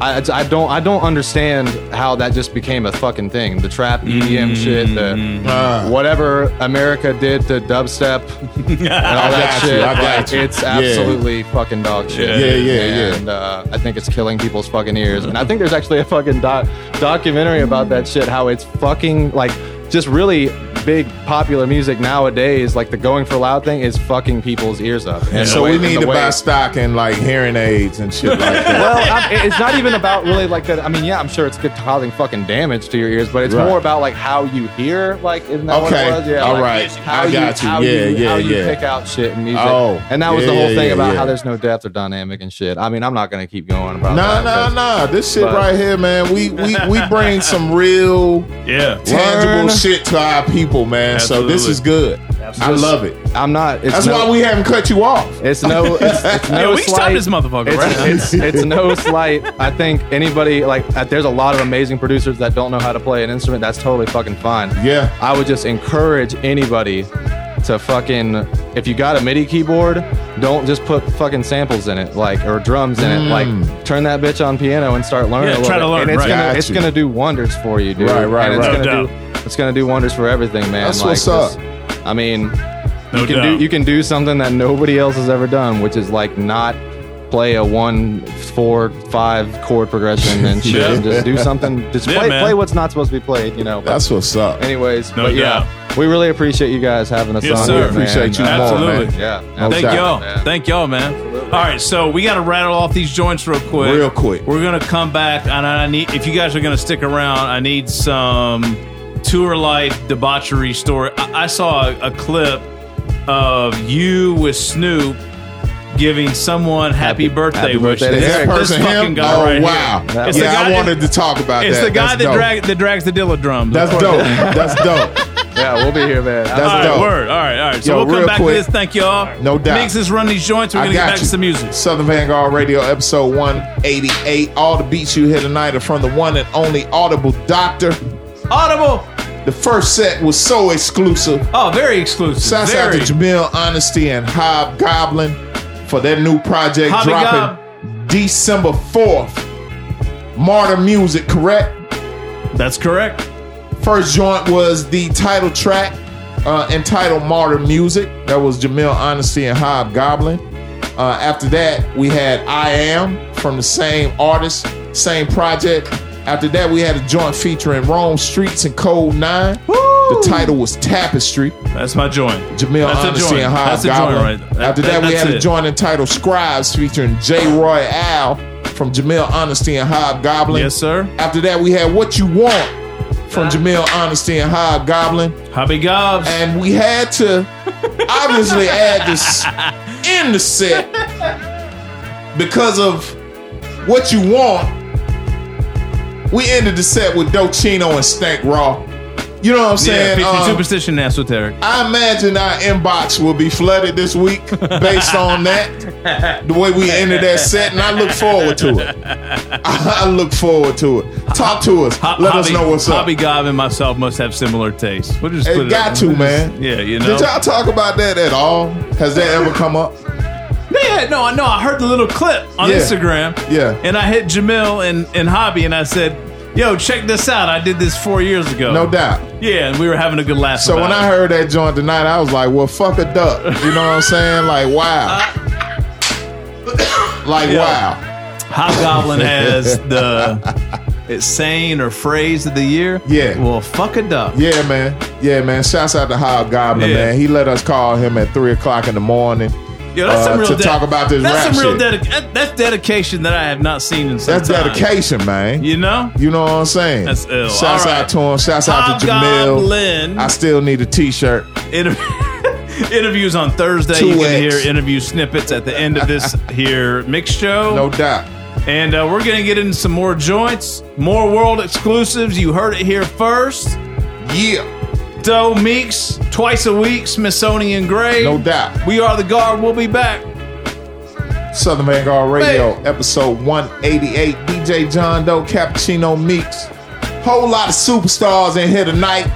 I don't understand how that just became a fucking thing. The trap EDM shit, the whatever America did to dubstep and all that shit. It's absolutely fucking dog shit. And I think it's killing people's fucking ears. And I think there's actually a fucking documentary about that shit, how it's fucking like just really big popular music nowadays, like the going for loud thing is fucking people's ears up. And so we need to buy stock in like hearing aids and shit like that. Well, it's not even about really like that. I mean, yeah, I'm sure it's causing fucking damage to your ears, but it's more about like how you hear, like, isn't that what it was? Yeah, all right. I got you. How you pick out shit in music. And that was the whole thing about how there's no depth or dynamic and shit. I mean, I'm not going to keep going about that. Nah. This shit right here, man, we bring some real tangible shit to our people. Man, absolutely. So this is good. Absolutely. I love it. I'm not. That's why we haven't cut you off. It's no we slight. We this motherfucker. It's no slight. I think anybody there's a lot of amazing producers that don't know how to play an instrument. That's totally fucking fine. Yeah. I would just encourage anybody to fucking, if you got a MIDI keyboard, don't just put fucking samples in it, like, or drums in it. Like, turn that bitch on piano and start learning. Yeah, try to learn. And it's gonna do wonders for you, dude. Right. And it's gonna do wonders for everything, man. That's like, what's up. I mean, you can do something that nobody else has ever done, which is like not play a 1-4-5 chord progression and shit. And just do something. Just play what's not supposed to be played. You know. That's what's up. Anyways, we really appreciate you guys having us on. Sir. We appreciate you more, man. Yeah. Thank y'all, man. Absolutely. All right, so we got to rattle off these joints real quick. We're gonna come back, and if you guys are gonna stick around, I need some tour life debauchery story. I saw a clip of you with Snoop giving someone happy birthday wishes. This guy right here. Wow. I wanted to talk about that. It's the guy that drags the Dilla drum. That's dope. Yeah, we'll be here, man. That's dope. All right. So we'll come back to this. Thank y'all. No doubt. Mixes run these joints. We're going to get back to some music. Southern Vanguard Radio, episode 188. All the beats you hear tonight are from the one and only Audible Doctor. Audible. The first set was so exclusive. Oh, very exclusive. Shouts out to Jamil Honesty and Hobgoblin for their new project dropping December 4th. Martyr Music, correct? That's correct. First joint was the title track entitled Martyr Music. That was Jamil Honesty and Hobgoblin. After that, we had I Am from the same artist, same project. After that, we had a joint featuring Rome Streets and Code 9. Woo! The title was Tapestry. That's my joint. Jamil Honesty and Hobgoblin. Right. After that, we had a joint entitled Scribes featuring J. Roy Al from Jamil Honesty and Hobgoblin. Yes, sir. After that, we had What You Want from Jamil Honesty and Hobgoblin. Hobby Gobs. And we had to obviously add this in the set because of What You Want. We ended the set with Dochino and Stank Raw. You know what I'm saying? Yeah, superstition and esoteric. I imagine our inbox will be flooded this week based on that, the way we ended that set, and I look forward to it. Talk to us. Let us know what's up. Hobby Gob and myself must have similar tastes. We'll just man. Yeah, you know. Did y'all talk about that at all? Has that ever come up? Yeah, no, I know. I heard the little clip on Instagram. Yeah. And I hit Jamil and Hobby and I said, yo, check this out. I did this 4 years ago. No doubt. Yeah, and we were having a good laugh. So when I heard that joint tonight, I was like, well, fuck a duck. You know what I'm saying? Like, wow. Wow. Hobgoblin has the saying or phrase of the year. Yeah. Well, fuck a duck. Yeah, man. Shouts out to Hobgoblin, man. He let us call him at 3 o'clock in the morning. Yo, that's some real talk about this rap shit. That's dedication that I have not seen in some time. That's dedication, man. You know what I'm saying? That's ill. Shouts out to him. Shouts out to Jamil. I still need a t-shirt. Interviews on Thursday. You can hear interview snippets at the end of this here mix show. No doubt. And we're going to get into some more joints, more world exclusives. You heard it here first. Yeah. Doe Meeks, twice a week, Smithsonian Grave. No doubt. We are the Guard. We'll be back. Southern Vanguard Radio, episode 188. DJ John Doe, Cappuccino Meeks. Whole lot of superstars in here tonight.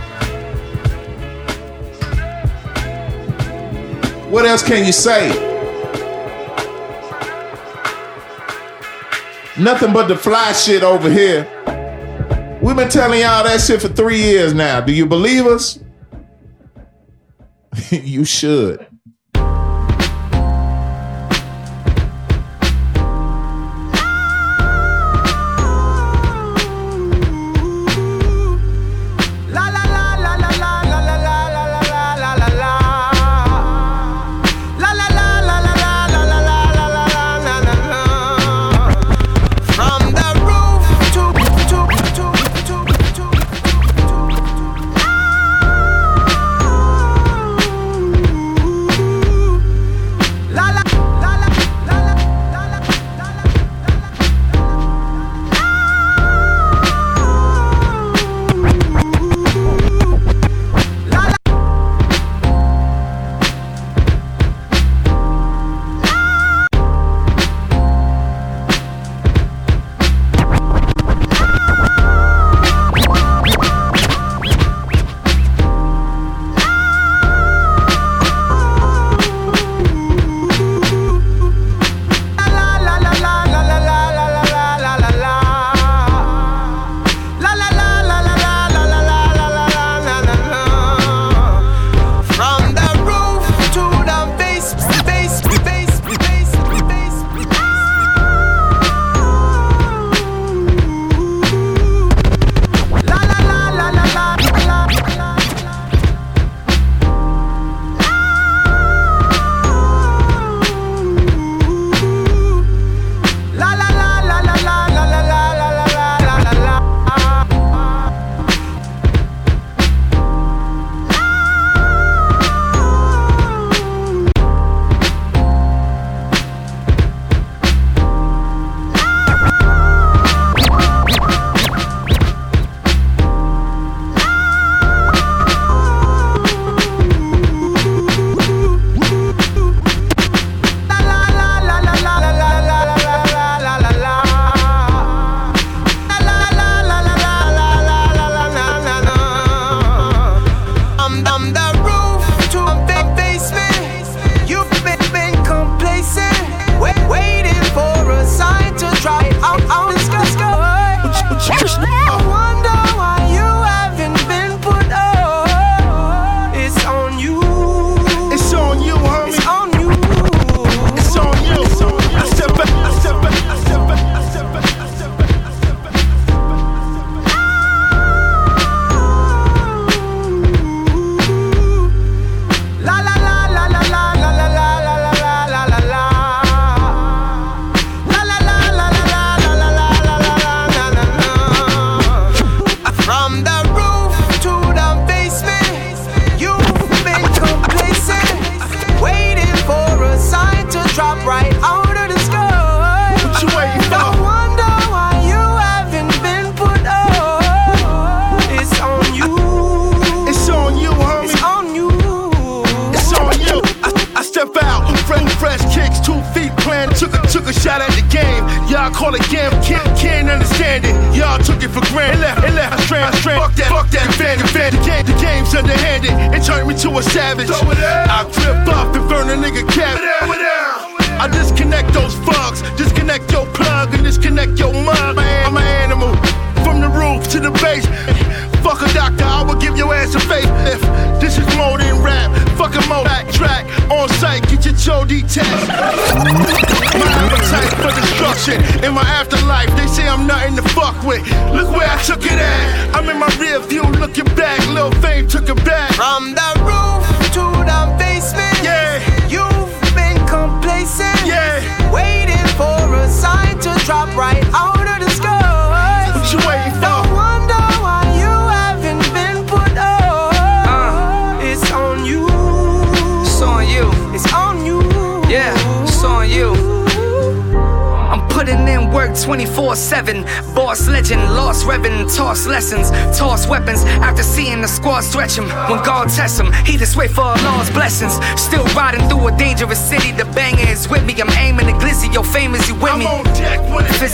What else can you say? Nothing but the fly shit over here. We've been telling y'all that shit for 3 years now. Do you believe us? You should.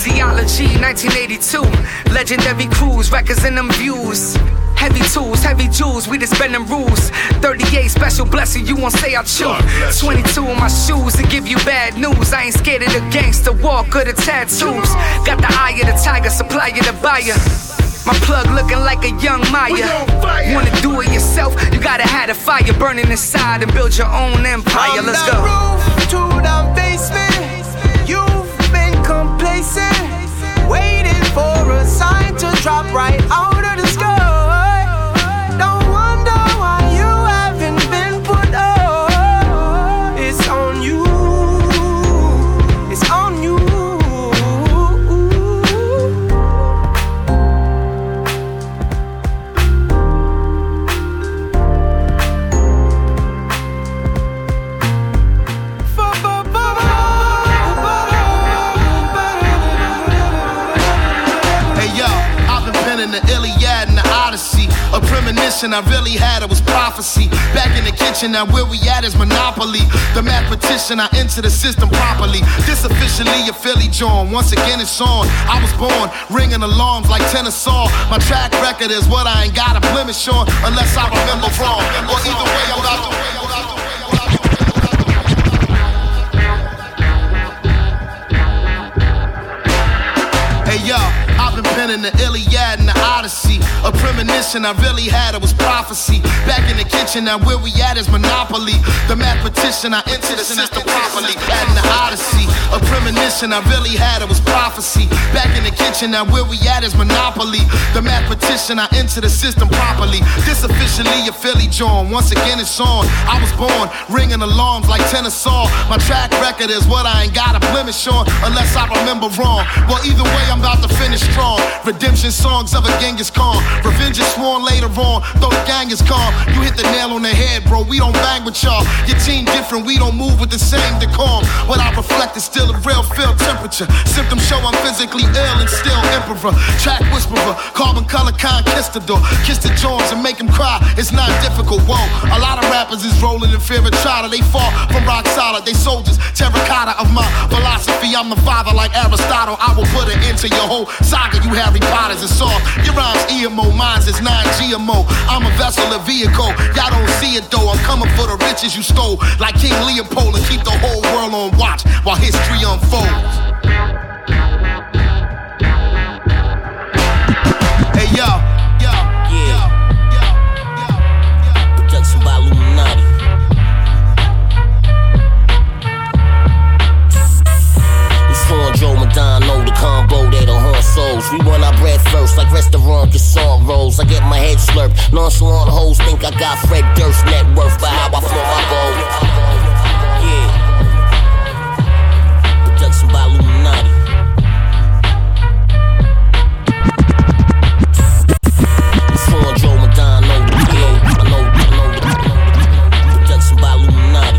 Theology, 1982. Legendary crews, records and them views. Heavy tools, heavy jewels, we just bend them rules. 38 special blessing, you won't say I choose. 22 in my shoes to give you bad news. I ain't scared of the gangster walk or the tattoos. Got the eye of the tiger, supply of the buyer. My plug looking like a young Maya. Wanna do it yourself, you gotta have the fire burning inside and build your own empire. From let's go. The roof to the basement, you've been complacent, waiting for a sign to drop right out of the sky. A premonition I really had, it was prophecy. Back in the kitchen, now where we at is monopoly. The mathematician, I enter the system properly. This officially a Philly joint, once again it's on. I was born, ringing alarms like tennis song. My track record is what I ain't got a blemish on, unless I remember wrong. Or either way, I'm out the way, I'm out the way. Hey yo, I've been penning the Iliad and the Odyssey. A premonition I really had, it was prophecy. Back in the kitchen, now where we at is monopoly. The mathematician, I entered the system properly. Adding the Odyssey. A premonition I really had, it was prophecy. Back in the kitchen, now where we at is monopoly. The mathematician, I entered the system properly. This officially a Philly joint, once again it's on. I was born, ringing alarms like tennis song. My track record is what I ain't got a blemish on, unless I remember wrong. Well, either way, I'm about to finish strong. Redemption songs of a Genghis Khan. Revenge is sworn later on, though the gang is calm. You hit the nail on the head, bro, we don't bang with y'all. Your team different, we don't move with the same decorum. What I reflect is still a real field temperature. Symptoms show I'm physically ill and still emperor. Track whisperer, carbon color conquistador. Kiss the Jones and make him cry, it's not difficult, whoa. A lot of rappers is rolling in fear and trial. They fall from rock solid, they soldiers. Terracotta of my philosophy, I'm the father like Aristotle. I will put an end to your whole saga, you Harry Potters and soft. Your rhymes EMO, mine's is non-GMO. I'm a vessel, a vehicle, y'all don't see it though. I'm coming for the riches you stole, like King Leopold, and keep the whole world on watch while history unfolds. Hey yo, yo, yo, yo, yo. Production by Illuminati. Lissandro and Don O, the combo that'll haunt souls. We want our bread first, like restaurant croissant rolls. I get my head slurped, nonchalant hoes think I got Fred Durst net worth, but how I flow my gold. Yeah. Production by Illuminati. Lissandro and Don O, the I know. Production by Illuminati.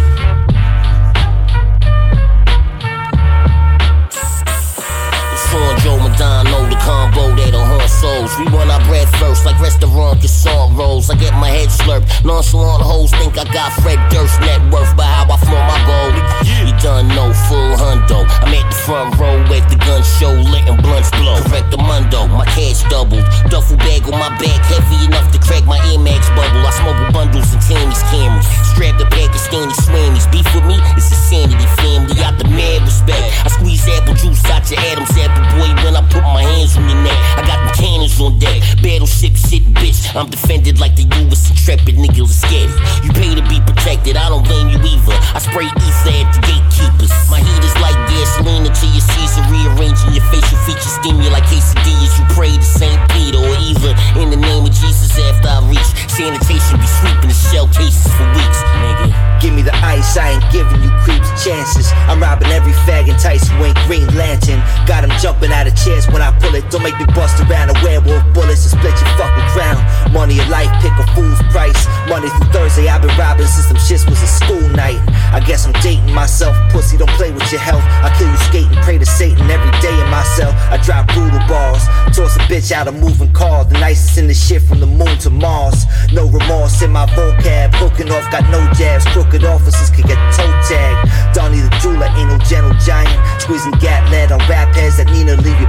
Joe Madonna, the combo that'll haunt souls. We want our bread first, like restaurant croissant rolls. I get my head slurped, nonchalant hoes think I got Fred Durst net worth, but how I flaunt my gold. You done know, full hundo. I'm at the front row at the gun show, letting blunts blow. Correct the mundo, my cash doubled. Duffel bag on my back, heavy enough to crack my Amex bubble. I smuggle bundles and Tammy's cameras. Strap the Pakistani swammies. Beef with me, it's a sanity family. Out the mad respect. I squeeze apple juice out your Adam's apple boy. When I put my hands on your neck, I got the cannons on deck. Battleship shit, bitch. I'm defended like the U.S. Intrepid, niggas are scared. You pay to be protected, I don't blame you either. I spray ether at the gatekeepers. My heat is like gasoline until your season. Rearranging your facial features, steam you like quesadillas. You pray to St. Peter or even in the name of Jesus after I reach. Sanitation be sweeping the shell cases for weeks, nigga. Give me the ice, I ain't giving you creeps chances. I'm robbing every fag and Tyson ain't Green Lantern. Got him jumping out of chairs when I pull it. Don't make me bust around a werewolf bullets and split your fucking crown. Money or life, pick a fool's price. Monday through Thursday, I've been robbing since them shits was a school night. I guess I'm dating myself, pussy, don't play with your health. I kill you skating, pray to Satan every day in my cell. I drop brutal balls, toss a bitch out of moving car. The nicest in the shit from the moon to Mars. No remorse in my vocab, broken off, got no jabs. Crooked officers can get toe tagged. Donnie the jeweler, ain't no gentle giant. Squeezing gat lead on rap heads that Nina leave.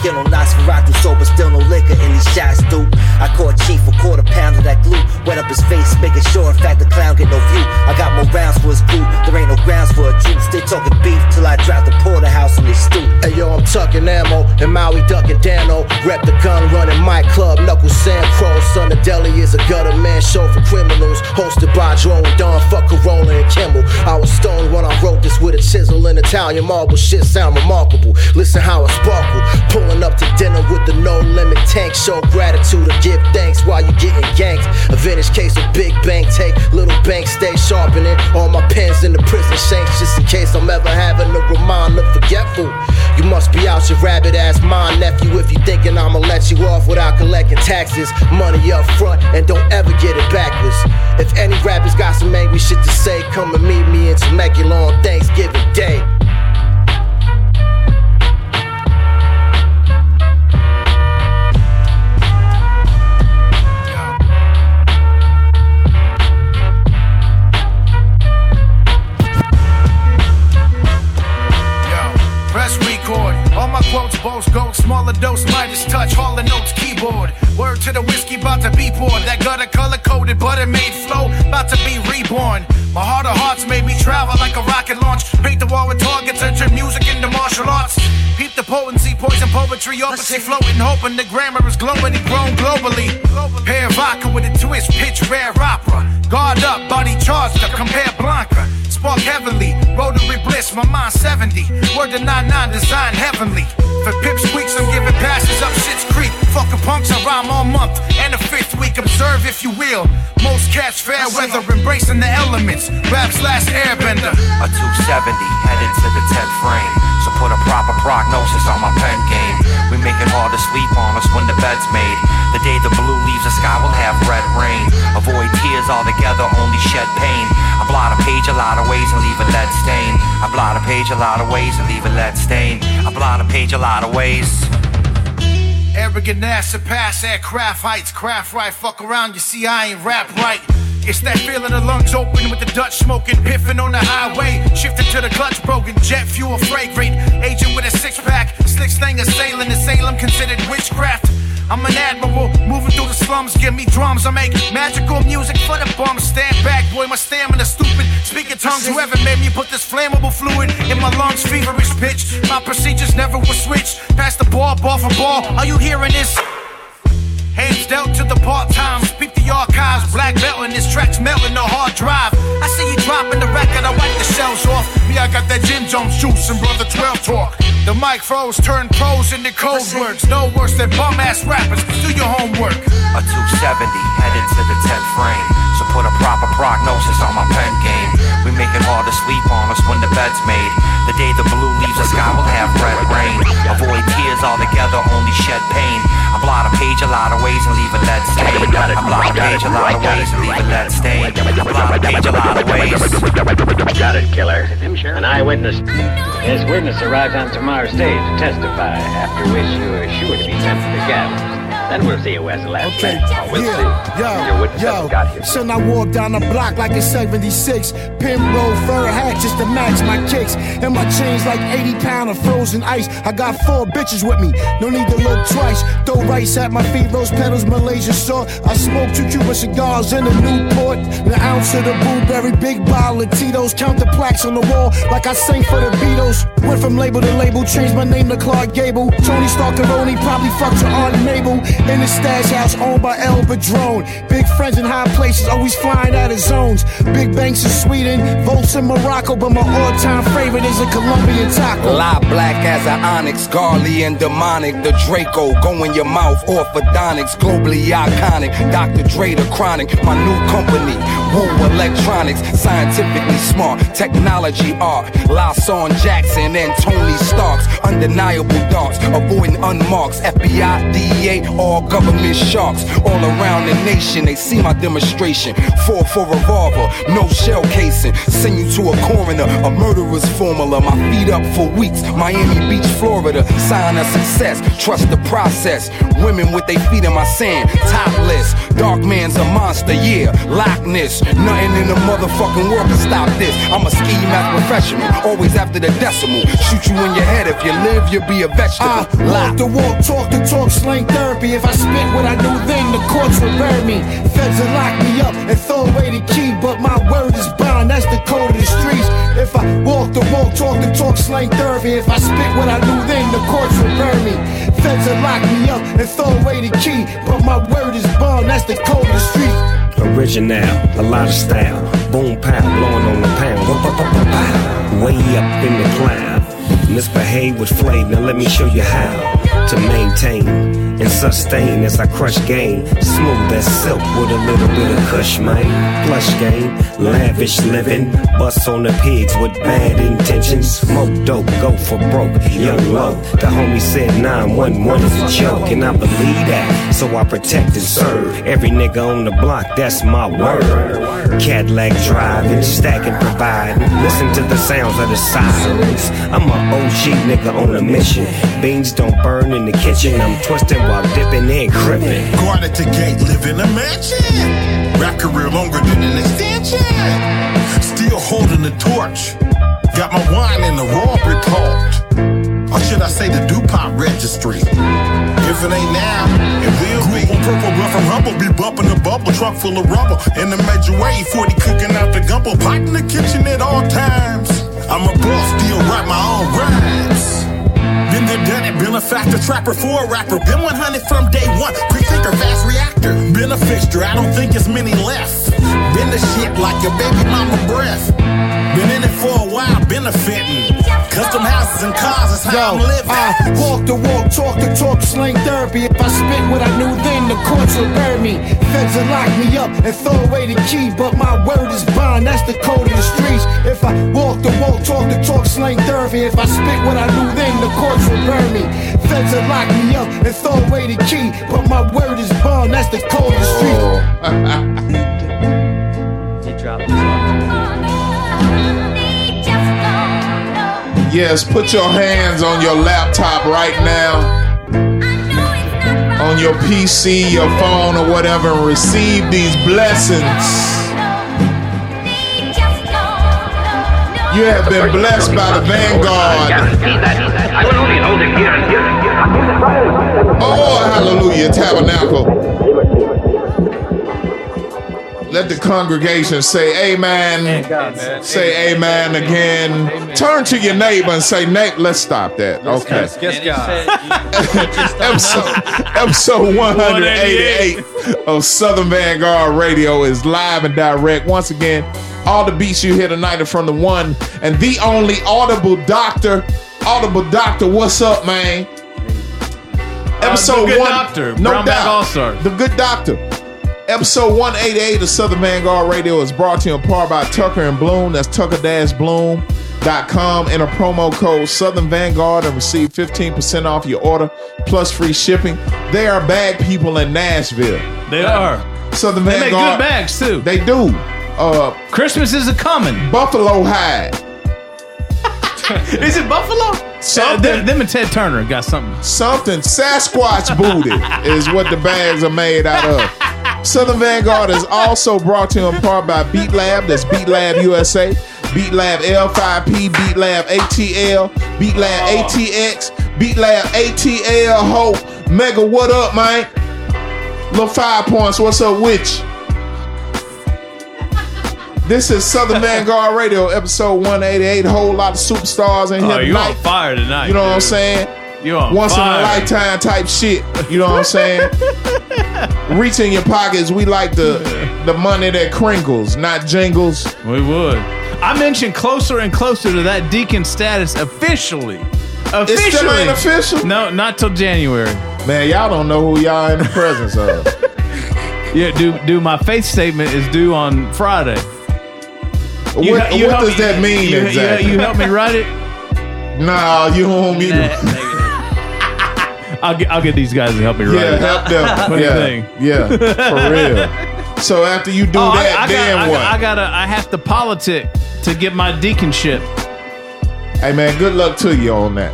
Still no Nosferatu sober, still no liquor in these shots, dude. I caught Chief a quarter pound of that glue, wet up his face, making sure in fact the clown get no view. I got more rounds for his crew, there ain't no grounds for a truce. They talking beef till I drop the porterhouse and they stoop. Hey yo, I'm tucking ammo and Maui ducking Dano. Rep the gun running my club, knuckle Sam Crow. Son of Deli is a gutter man show for criminals, hosted by Drone Don, fuck Corolla and Kimball. I was stoned when I wrote this with a chisel in Italian marble. Shit sound remarkable, listen how it sparkle. Pulling up to dinner with the No Limit tank. Show gratitude or give thanks while you getting yanked. A vintage case of big bank take, little bank stay sharpening. All my pens in the prison shanks, just in case I'm ever having to remind the forgetful. You must be out your rabbit ass mind, nephew, if you thinking I'ma let you off without collecting taxes. Money up front and don't ever get it backwards. If any rappers got some angry shit to say, come and meet me in Temecula on Thanksgiving Day. Quotes, boast, goats, smaller dose, lightest touch, Hall & Oates keyboard. Word to the whiskey, bout to be poured. That gutter color-coded, butter made flow, bout to be reborn. My heart of hearts made me travel like a rocket launch. Paint the wall with targets, turn music into martial arts. Peep the potency, poison poetry, opposite floating, hoping the grammar is glowing and grown globally. Pair vodka with a twist, pitch rare opera. Guard up, body charged up, compare Blanca. Spark heavenly, rotary bliss, my mind 70. Word to 99, design heavenly. For pipsqueaks, I'm giving passes up Schitt's Creek. Fucking punks, I rhyme all month and the 5th week. Observe if you will. Most cats fair weather, embracing the elements. Rap's last airbender. A 270 headed to the 10th frame. So put a proper prognosis on my pen game. We make it hard to sleep on us when the bed's made. The day the blue leaves the sky will have red rain. Avoid tears altogether, only shed pain. I blot a page a lot of ways and leave a lead stain. I blot a page a lot of ways and leave a lead stain. I blot a page a lot of ways. Arrogant ass surpass aircraft heights. Craft right, fuck around, you see I ain't rap right. It's that feeling the lungs open with the Dutch smoking, piffing on the highway, shifting to the clutch broken, jet fuel fragrant, agent with a six-pack, slick slang assailing in Salem, considered witchcraft. I'm an admiral, moving through the slums, give me drums, I make magical music for the bums. Stand back, boy, my stamina stupid, speaking tongues, whoever made me put this flammable fluid in my lungs, feverish pitch, my procedures never will switch, pass the ball, ball for ball, are you hearing this? Hands dealt to the part-times, peep the archives, black belt and this track's melting the hard drive. I see you dropping the record, I wipe the shells off. Me, I got that Jim Jones juice and brother 12 talk. The mic froze, turn pros into code words. No worse than bum-ass rappers, do your homework. A 270 headed to the 10th frame. So put a proper prognosis on my pen game. We make it hard to sleep on us when the bed's made. The day the blue leaves the sky will have red rain. Avoid tears altogether, only shed pain. I blot a page a lot of ways and leave a lead stain. I blot a page a lot of ways and leave a lead stain. I blot a page a lot of ways. Got it, killer. An eyewitness. This witness arrives on tomorrow's stage to testify, after which you are sure to be sent to the gallows. Then we'll see who has the last man. Okay. We'll see. Your witness hasn't got here. Son, I walk down the block like it's 76. Pimroll, fur hat just to match my kicks. And my chains like 80 pound of frozen ice. I got 4 bitches with me. No need to look twice. Throw rice at my feet, rose petals, Malaysian salt. I smoke 2 Cuban cigars in a Newport. An ounce of the blueberry, big bottle of Tito's. Count the plaques on the wall like I sang for the Beatles. Went from label to label, changed my name to Clark Gable. Tony Starkeroni probably fucked your Aunt Mabel. In the stash house owned by El Padrone. Big friends in high places, always flying out of zones. Big banks in Sweden, votes in Morocco. But my all-time favorite is a Colombian taco. Lie black as an onyx, garly and demonic. The Draco, go in your mouth, orthodontics. Globally iconic, Dr. Dre the chronic. My new company, Woo Electronics. Scientifically smart, technology art. Lawson Jackson and Tony Starks. Undeniable darts, avoiding unmarks. FBI, DEA, all government sharks all around the nation. They see my demonstration. 4 for revolver, no shell casing. Send you to a coroner, a murderer's formula. My feet up for weeks. Miami Beach, Florida. Sign of success. Trust the process. Women with their feet in my sand. Topless. Dark man's a monster. Yeah. Loch Ness. Nothing in the motherfucking world can stop this. I'm a ski math professional, always after the decimal. Shoot you in your head, if you live, you'll be a vegetable. Walk the walk, talk the talk, slang therapy. If I spit what I knew then, the courts would bury me. Feds will lock me up and throw away the key, but my word is bound, that's the code of the streets. If I walk the walk, talk the talk, slang therapy. If I spit what I knew then, the courts would bury me. Feds will lock me up and throw away the key, but my word is bound, that's the code of the streets. Original, a lot of style. Boom, pow, blowing on the pound. Way up in the cloud. Misbehave with flavor. Now let me show you how to maintain and sustain as I crush game. Smooth as silk with a little bit of cush, man. Plush game, lavish living. Bust on the pigs with bad intentions. Smoke dope, go for broke. Young low. The homie said 911 is a joke, and I believe that. So I protect and serve every nigga on the block. That's my word. Cadillac driving, stacking, providing. Listen to the sounds of the sirens. I'm an OG nigga on a mission. Beans don't burn in the kitchen. I'm twisting while dipping and crippin'. Guard at the gate, live in a mansion. Rap career longer than an extension. Still holding the torch. Got my wine in the raw report. Or should I say the DuPont registry? If it ain't now, it will be. On purple, rough and rumble, be bumping a bubble truck full of rubble. In the major way, 40 cooking out the gumbo, pot in the kitchen at all times. I'm a boss, still write my own rhymes. Been there, done it, been a factor, trapper for a rapper. Been 100 from day one, pre-thinker, fast reactor. Been a fixture, I don't think it's many left. Been the shit like your baby mama breath. Been in it for a while, benefiting. Custom houses and cars is how I'm living. I walk the walk, talk the talk, slang therapy. If I spit what I knew then, the courts will bury me. Feds will lock me up and throw away the key, but my word is bond, that's the code of the streets. If I walk the walk, talk the talk, slang therapy. If I spit what I knew then, the courts will bury me. Feds will lock me up and throw away the key, but my word is bond, that's the code of the streets. He dropped the song. Yes, put your hands on your laptop right now, on your PC, your phone, or whatever, and receive these blessings. You have been blessed by the Vanguard. Oh, hallelujah, tabernacle. Let the congregation say amen. Say amen again. Turn to your neighbor and say, Nate, let's stop that. Okay. Yes, God. Episode 188 of Southern Vanguard Radio is live and direct. Once again, all the beats you hear tonight are from the one and the only Audible Doctor. Audible Doctor, what's up, man? Episode the good one. Doctor. No Brown doubt. All-Star. The good doctor. Episode 188 of Southern Vanguard Radio is brought to you in part by Tucker and Bloom. That's tucker-bloom.com. Enter promo code Southern Vanguard and receive 15% off your order plus free shipping. They are bag people in Nashville. They are. Southern Vanguard. They make good bags too. They do. Christmas is a coming. Buffalo hide. Is it buffalo? Them and Ted Turner got something. Something Sasquatch booty is what the bags are made out of. Southern Vanguard is also brought to you in part by Beat Lab. That's Beat Lab USA, Beat Lab L5P, Beat Lab ATL, Beat Lab ATX, Beat Lab ATL Hope. Mega, what up, man? Little 5 points, what's up, witch? This is Southern Vanguard Radio, episode 188. Whole lot of superstars in here tonight. You on fire tonight. You know what I'm saying? Once in a lifetime type shit. You know what I'm saying? Reach in your pockets. We like the money that crinkles, not jingles. We would. I mentioned closer and closer to that deacon status officially. It still ain't official? No, not till January. Man, y'all don't know who y'all in the presence of. Yeah, do my faith statement is due on Friday. What does that mean exactly? You help me write it? Nah, you don't want me to. I'll get these guys to help me write it. Yeah, help them. Yeah, for real. So after you do I have to politic to get my deaconship. Hey man, good luck to you on that.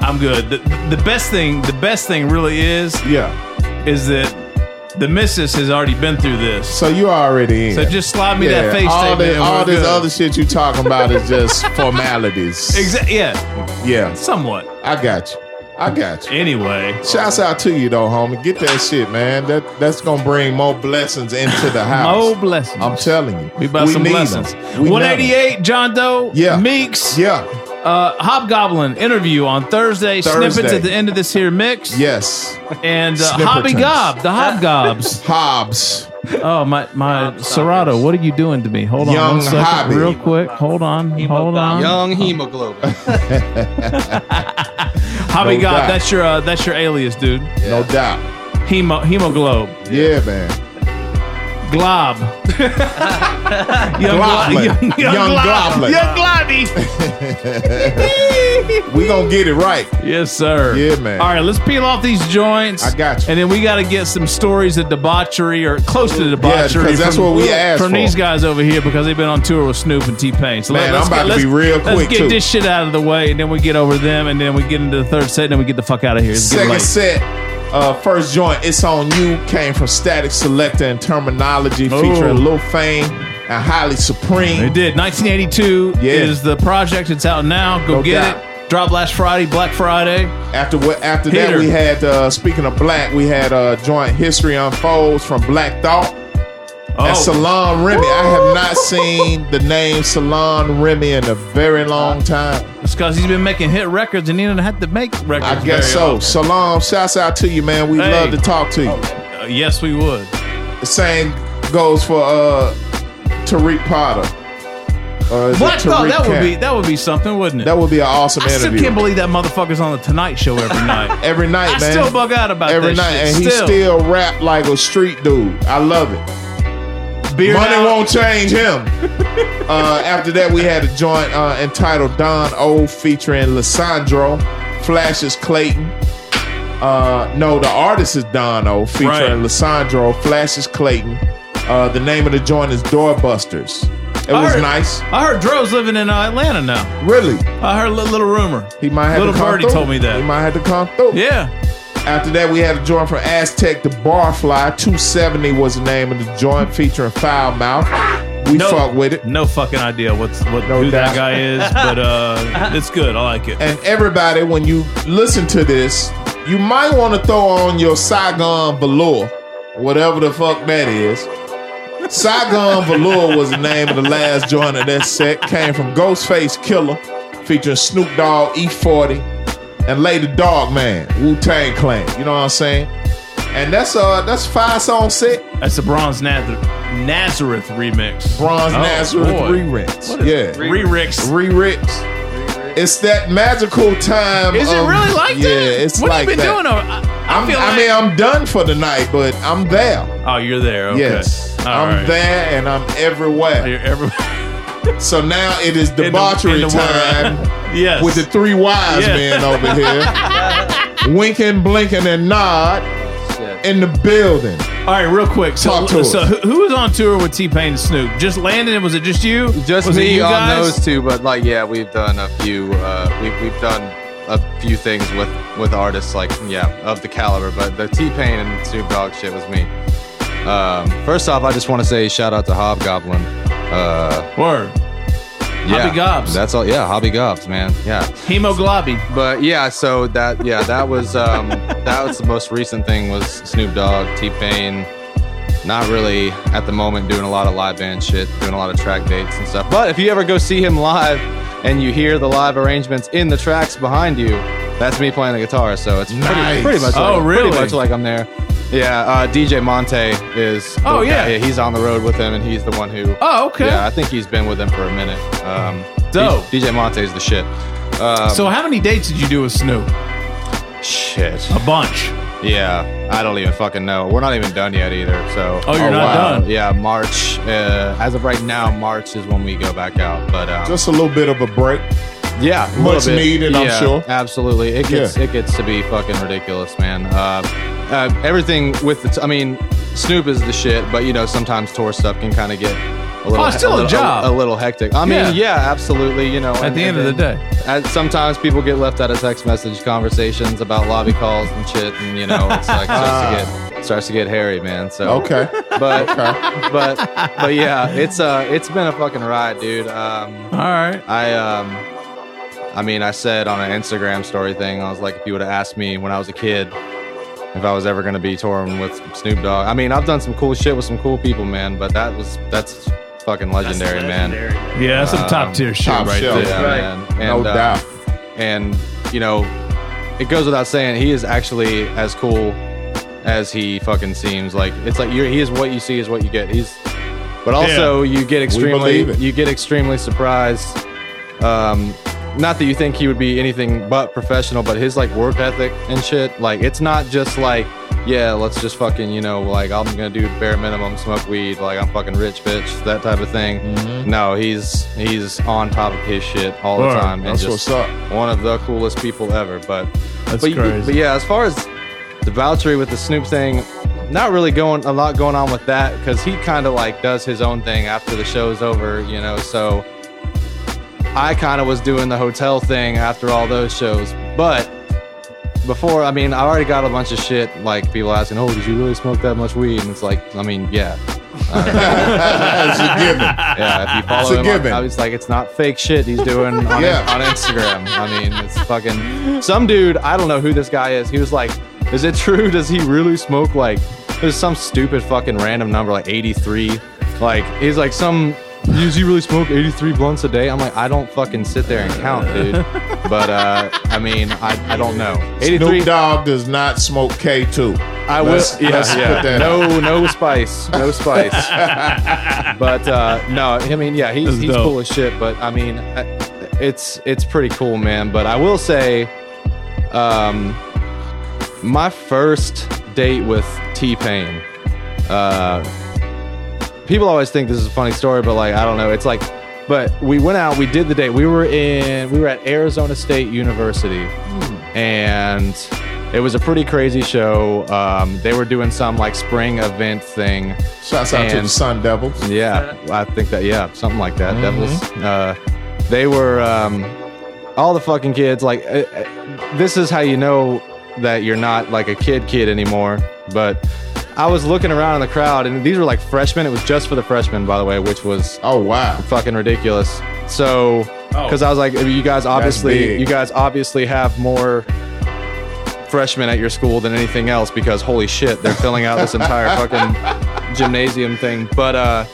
I'm good. The best thing really is that The missus has already been through this. So you already in. So just slide me that face tape. All this other shit you talking about is just formalities. Exactly. Yeah. Yeah. Somewhat. I got you. Anyway. Shouts out to you though, homie. Get that shit, man. That's going to bring more blessings into the house. More blessings. I'm telling you. We about some blessings. 188, John Doe. Yeah. Meeks. Yeah. Hobgoblin interview on Thursday. Snippets at the end of this here mix. Yes. And Hobby Gob, the Hobgobs. Hobbs. Oh, my Serato, what are you doing to me? Hold on Young 1 second Hobby. Real quick. Hold on. Young hemoglobin. Hobby no Gob, that's your alias, dude. Yeah. No doubt. Hemoglobe. Yeah, man. Glob. Young Globlet. Young Globby. We gonna get it right. Yes, sir. Yeah, man. All right, let's peel off these joints. I got you. And then we gotta get some stories of debauchery or close to debauchery. Yeah, because that's what we asked from these guys over here because they've been on tour with Snoop and T-Pain. So man, I'm about to be real quick. Let's get this shit out of the way, and then we get over them, and then we get into the third set, and then we get the fuck out of here. It's getting late. Second set. First joint, It's On You, came from Static Selector and Terminology, featuring Lil Fame and Highly Supreme. It did. 1982 is the project. It's out now. Go get it. Dropped last Friday, Black Friday. After that, we had, speaking of black, we had joint History Unfolds from Black Thought. And Salaam Remi. Woo! I have not seen the name Salaam Remi in a very long time. It's because he's been making hit records and he didn't have to make records. I guess so. Salaam, shouts out to you, man. We'd love to talk to you. Yes, we would. The same goes for Tariq Potter. Black Thought, that would be something, wouldn't it? That would be an awesome interview. I still can't believe that motherfucker's on the Tonight Show every night. Every night, man. I still bug out about that shit. And he still rap like a street dude. I love it. Money won't change him. After that, we had a joint entitled Don O featuring Lissandro, Flashes Clayton. The artist is Don O featuring Lissandro, Flashes Clayton. The name of the joint is Doorbusters. It was nice. I heard Dro's living in Atlanta now. Really? I heard a little rumor. He might have to come through. Little Birdie told me that. He might have to come through. Yeah. After that, we had a joint from Aztec, The Barfly. 270 was the name of the joint, featuring Foul Mouth. We fuck with it. No fucking idea who that guy is, but it's good. I like it. And everybody, when you listen to this, you might want to throw on your Saigon Ballure, whatever the fuck that is. Saigon Ballure was the name of the last joint of that set. Came from Ghostface Killer, featuring Snoop Dogg, E40. And Lady Dog Man, Wu-Tang Clan. You know what I'm saying? And that's 5-song set. That's the Bronze Nazareth remix. Bronze Nazareth remix. Remix. It's that magical time. Is it really like that? Yeah, it's what like that. What have you been doing? I'm done for the night, but I'm there. Oh, you're there. Okay. Yes. I'm there and I'm everywhere. Oh, you're everywhere. So now it is debauchery time with the three wise men over here. Winking, blinking, and nod in the building. All right, real quick. So who was on tour with T-Pain and Snoop? Just Landon? Was it just you? Just me on those two. But we've done a few. We've done a few things with artists of the caliber. But the T-Pain and Snoop Dogg shit was me. First off, I just want to say shout out to Hobgoblin. Word. Yeah. Hobby Gobs. That's all. Yeah, Hobby Gobs, man. Yeah. Hemoglobby. But yeah, so that was the most recent thing was Snoop Dogg, T-Pain. Not really at the moment doing a lot of live band shit, doing a lot of track dates and stuff. But if you ever go see him live and you hear the live arrangements in the tracks behind you, that's me playing the guitar. So it's pretty much. Pretty much like I'm there. Yeah, DJ Monte is. Oh yeah. He's on the road with him, and he's the one who. Oh okay. Yeah, I think he's been with him for a minute. Dope. DJ Monte is the shit. So how many dates did you do with Snoop? Shit, a bunch. Yeah, I don't even fucking know. We're not even done yet either. So. Oh, you're not done. Yeah, March. As of right now, March is when we go back out. But just a little bit of a break. Yeah, much needed, I'm sure. Absolutely, it gets to be fucking ridiculous, man. Everything with Snoop is the shit, but sometimes tour stuff can kind of get a little. It's still a job. A little hectic. I mean, yeah, absolutely. At the end of the day, sometimes people get left out of text message conversations about lobby calls and shit, and it's like just to get. starts to get hairy, man. So okay, but okay. but yeah, it's been a fucking ride, dude. All right. I mean, I said on an Instagram story thing, I was like, if you would have asked me when I was a kid if I was ever going to be touring with Snoop Dogg. I mean, I've done some cool shit with some cool people, man, but that's fucking legendary, man. Yeah, that's some top tier shit right there, man. And, no doubt. And, you know, it goes without saying, he is actually as cool as he fucking seems. Like, it's like he is what you see is what you get. But also, yeah, you get extremely surprised. Not that you think he would be anything but professional, but his like work ethic and shit, like it's not just like, yeah, let's just fucking, you know, like I'm gonna do bare minimum, smoke weed, like I'm fucking rich, bitch, that type of thing. Mm-hmm. No, he's on top of his shit all the time, and just one of the coolest people ever. But crazy. But yeah, as far as the vouchery with the Snoop thing, not really a lot going on with that, because he kind of like does his own thing after the show's over, you know, so. I kind of was doing the hotel thing after all those shows, but before, I mean, I already got a bunch of shit, like people asking, oh, did you really smoke that much weed? And it's like, I mean, yeah. It's a given. Yeah, if you follow him, I was like, it's not fake shit he's doing on Instagram. I mean, it's fucking, some dude, I don't know who this guy is. He was like, is it true? Does he really smoke like, there's some stupid fucking random number, like 83. Like, he's like some... Does he really smoke 83 blunts a day? I'm like, I don't fucking sit there and count, dude. But, I mean, I don't know. 83. Snoop Dogg does not smoke K2. Let's put that no spice. No spice. But, no, I mean, yeah, he's cool as shit. But, I mean, it's pretty cool, man. But I will say, my first date with T-Pain, people always think this is a funny story, but like, I don't know. It's like, but we went out, we did the date. We were at Arizona State University, and it was a pretty crazy show. They were doing some like spring event thing. Shouts out to the Sun Devils. Yeah, I think that, yeah, something like that. Mm-hmm. Devils. They were, all the fucking kids, like, this is how you know that you're not like a kid anymore, but... I was looking around in the crowd, and these were like freshmen. It was just for the freshmen, by the way, which was fucking ridiculous. So, because I was like, you guys obviously have more freshmen at your school than anything else, because holy shit, they're filling out this entire fucking gymnasium thing. But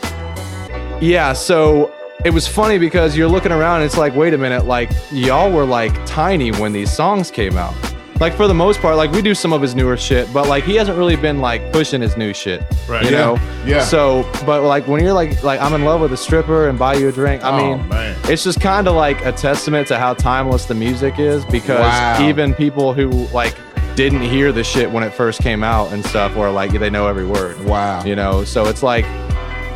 yeah, so it was funny because you're looking around, and it's like, wait a minute, like y'all were like tiny when these songs came out. Like, for the most part, like, we do some of his newer shit, but, like, he hasn't really been, like, pushing his new shit, right? You know? Yeah. So, but, like, when you're, like, I'm in love with a stripper and buy you a drink, I mean, it's just kind of, like, a testament to how timeless the music is, because even people who, like, didn't hear the shit when it first came out and stuff were, like, they know every word. Wow. You know? So, it's, like...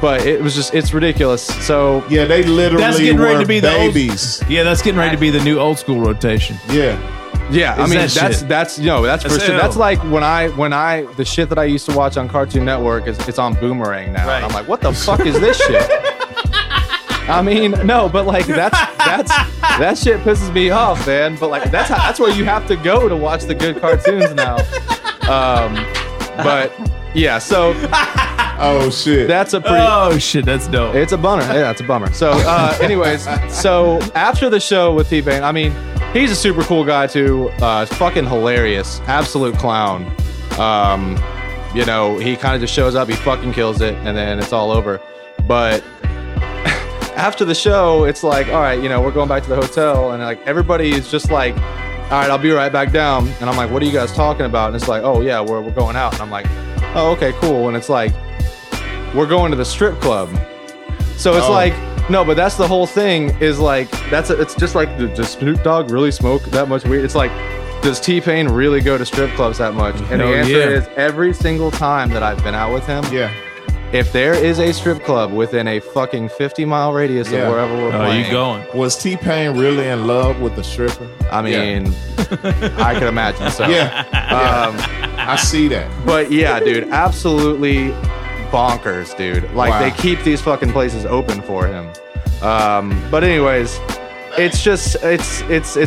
But it was just, it's ridiculous. So, yeah, they literally were babies. That's getting ready to be the new old school rotation. Yeah. Yeah, I mean, that's for sure. That's like when I the shit that I used to watch on Cartoon Network it's on Boomerang now. Right. And I'm like, what the fuck is this shit? I mean, no, but like that shit pisses me off, man. But like that's where you have to go to watch the good cartoons now. But yeah, so. Oh shit! That's dope. It's a bummer. Yeah, it's a bummer. So, anyways, so after the show with T-Pain, I mean, he's a super cool guy too. Fucking hilarious, absolute clown. You know, he kind of just shows up, he fucking kills it, and then it's all over. But after the show, it's like, all right, you know, we're going back to the hotel, and like everybody is just like, all right, I'll be right back down. And I'm like, what are you guys talking about? And it's like, oh yeah, we're going out. And I'm like, oh okay, cool. And it's like, we're going to the strip club. So it's like, no, but that's the whole thing is like, it's just like, does Snoop Dogg really smoke that much weed? It's like, does T-Pain really go to strip clubs that much? And the answer is every single time that I've been out with him, if there is a strip club within a fucking 50-mile radius of wherever we're playing. You going. Was T-Pain really in love with the stripper? I mean, I could imagine so. I see that. But yeah, dude, absolutely... bonkers, dude. Like they keep these fucking places open for him. But anyways, it's just it's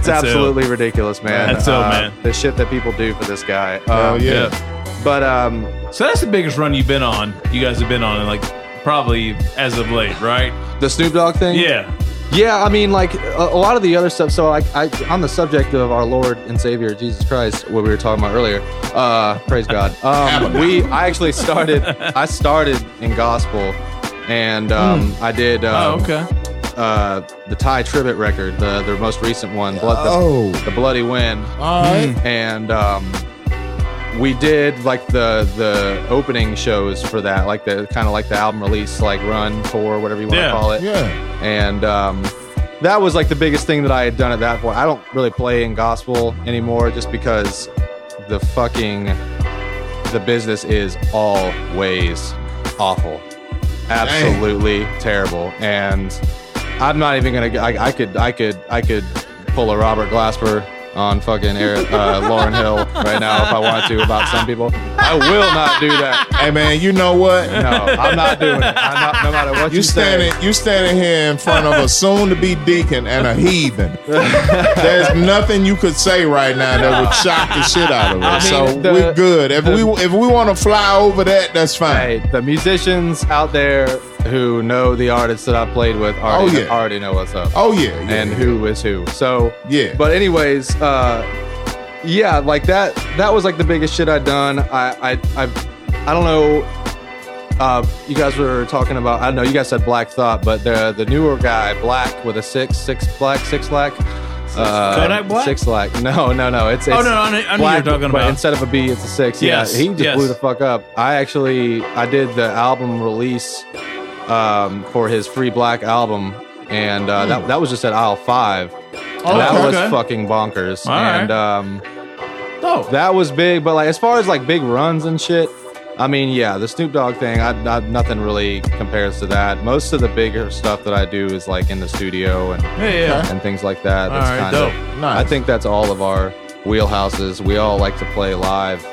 absolutely ridiculous, man. That's the shit that people do for this guy. But so that's the biggest run you've been on. You guys have been on, like, probably as of late, right? The Snoop Dogg thing? Yeah. Yeah, I mean, like, a lot of the other stuff. So, like, on the subject of our Lord and Savior, Jesus Christ, what we were talking about earlier, praise God. I started in gospel, and I did the Ty Tribbett record, the most recent one, The Bloody Wind. All right. And we did, like, the opening shows for that, like the kind of like the album release, like run tour, whatever you want to call it. Yeah. And that was like the biggest thing that I had done at that point. I don't really play in gospel anymore, just because the business is always awful, absolutely terrible. And I'm not even gonna. I could pull a Robert Glasper on fucking Lauryn Hill right now if I want to about some people. I will not do that. Hey man, you know what? No, I'm not doing it. No matter what you say. You standing here in front of a soon-to-be deacon and a heathen. There's nothing you could say right now that would shock the shit out of us. I mean, so we're good. If we want to fly over that, that's fine. Right, the musicians out there who know the artists that I played with already know what's up. Oh yeah, yeah. And who is who. So yeah. But anyways, yeah, like that was like the biggest shit I'd done. I don't know. You guys were talking about, I don't know, you guys said Black Thought, but the newer guy, Black with a six black. Kodak Black? Six Black. No. I know you're talking about. Instead of a B, it's a six. Yes. Yeah, he just blew the fuck up. I did the album release for his Free Black album, and that was just at aisle 5. That was fucking bonkers. All and that was big. But like, as far as like big runs and shit, I mean, yeah, the Snoop Dogg thing, nothing really compares to that. Most of the bigger stuff that I do is like in the studio and and things like that. That's dope. Nice. I think that's all of our wheelhouses. We all like to play live.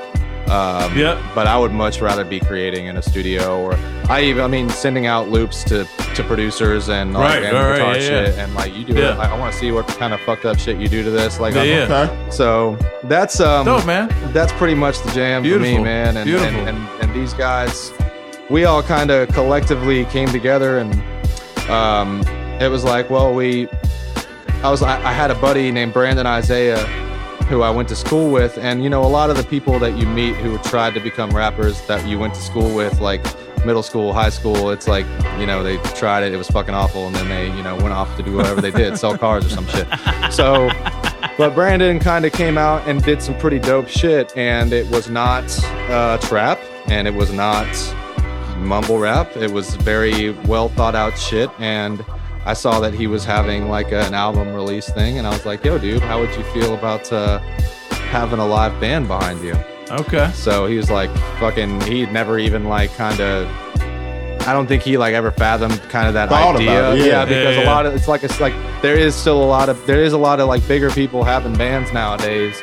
But I would much rather be creating in a studio, or sending out loops to producers and guitar shit, and like you do it. Like, I want to see what kind of fucked up shit you do to this. Like, so that's dope, man. That's pretty much the jam for me, man. And these guys, we all kind of collectively came together, and it was like, well, I had a buddy named Brandon Isaiah, who I went to school with, and you know, a lot of the people that you meet who tried to become rappers that you went to school with, like middle school, high school, it's like, you know, they tried it was fucking awful, and then they, you know, went off to do whatever they did, sell cars or some shit. So, but Brandon kind of came out and did some pretty dope shit, and it was not trap, and it was not mumble rap, it was very well thought out shit, and I saw that he was having like an album release thing, and I was like, yo, dude, how would you feel about having a live band behind you? Okay. So he was like, fucking, he'd never even like kind of, I don't think he like ever fathomed kind of that idea. A lot of, it's like, there is a lot of like bigger people having bands nowadays,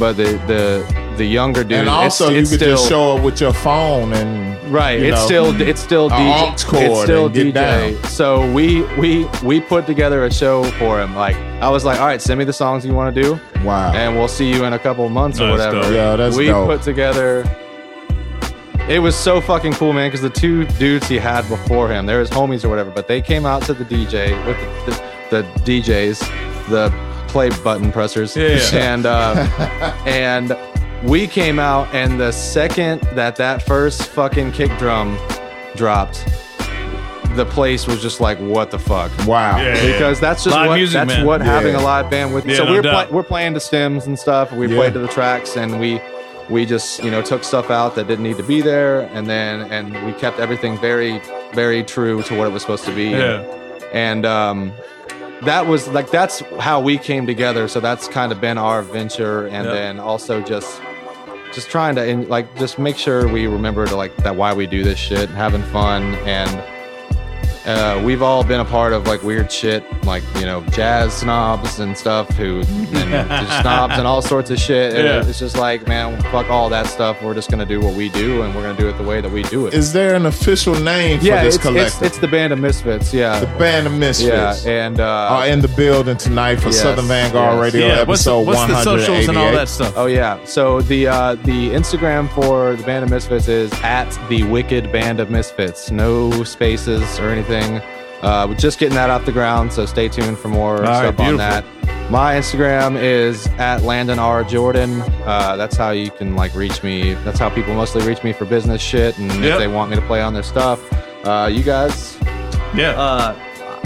but the younger dude, and also you could just show up with your phone and it's still DJ. It's still DJ. Down. So we put together a show for him. Like I was like, all right, send me the songs you want to do. Wow. And we'll see you in a couple of months or whatever. Dope. Yeah, that's dope. We put together. It was so fucking cool, man. Because the two dudes he had before him, they're his homies or whatever, but they came out to the DJ with the DJs, the play button pressers, and we came out, and the second that first fucking kick drum dropped, the place was just like, what the fuck? Wow. Because that's just what having a live band with you. So we're playing to stems and stuff, and we played to the tracks, and we just, you know, took stuff out that didn't need to be there, and we kept everything very, very true to what it was supposed to be. That was like, that's how we came together. So that's kind of been our venture, and then also just trying to just make sure we remember to like that why we do this shit, having fun, and We've all been a part of like weird shit, like, you know, jazz snobs and stuff and snobs and all sorts of shit. Yeah. It's just like, man, fuck all that stuff. We're just going to do what we do, and we're going to do it the way that we do it. Is there an official name for this collective? It's the Band of Misfits, yeah. The Band of Misfits. Yeah, and... are in the building tonight for Southern Vanguard Radio episode 188. What's the socials and all that stuff? Oh, yeah. So the Instagram for the Band of Misfits is @theWickedBandofMisfits. No spaces or anything. We're just getting that off the ground, so stay tuned for more stuff on that. My Instagram is @LandonRJordan. That's how you can like reach me. That's how people mostly reach me for business shit, and if they want me to play on their stuff. You guys? Yeah.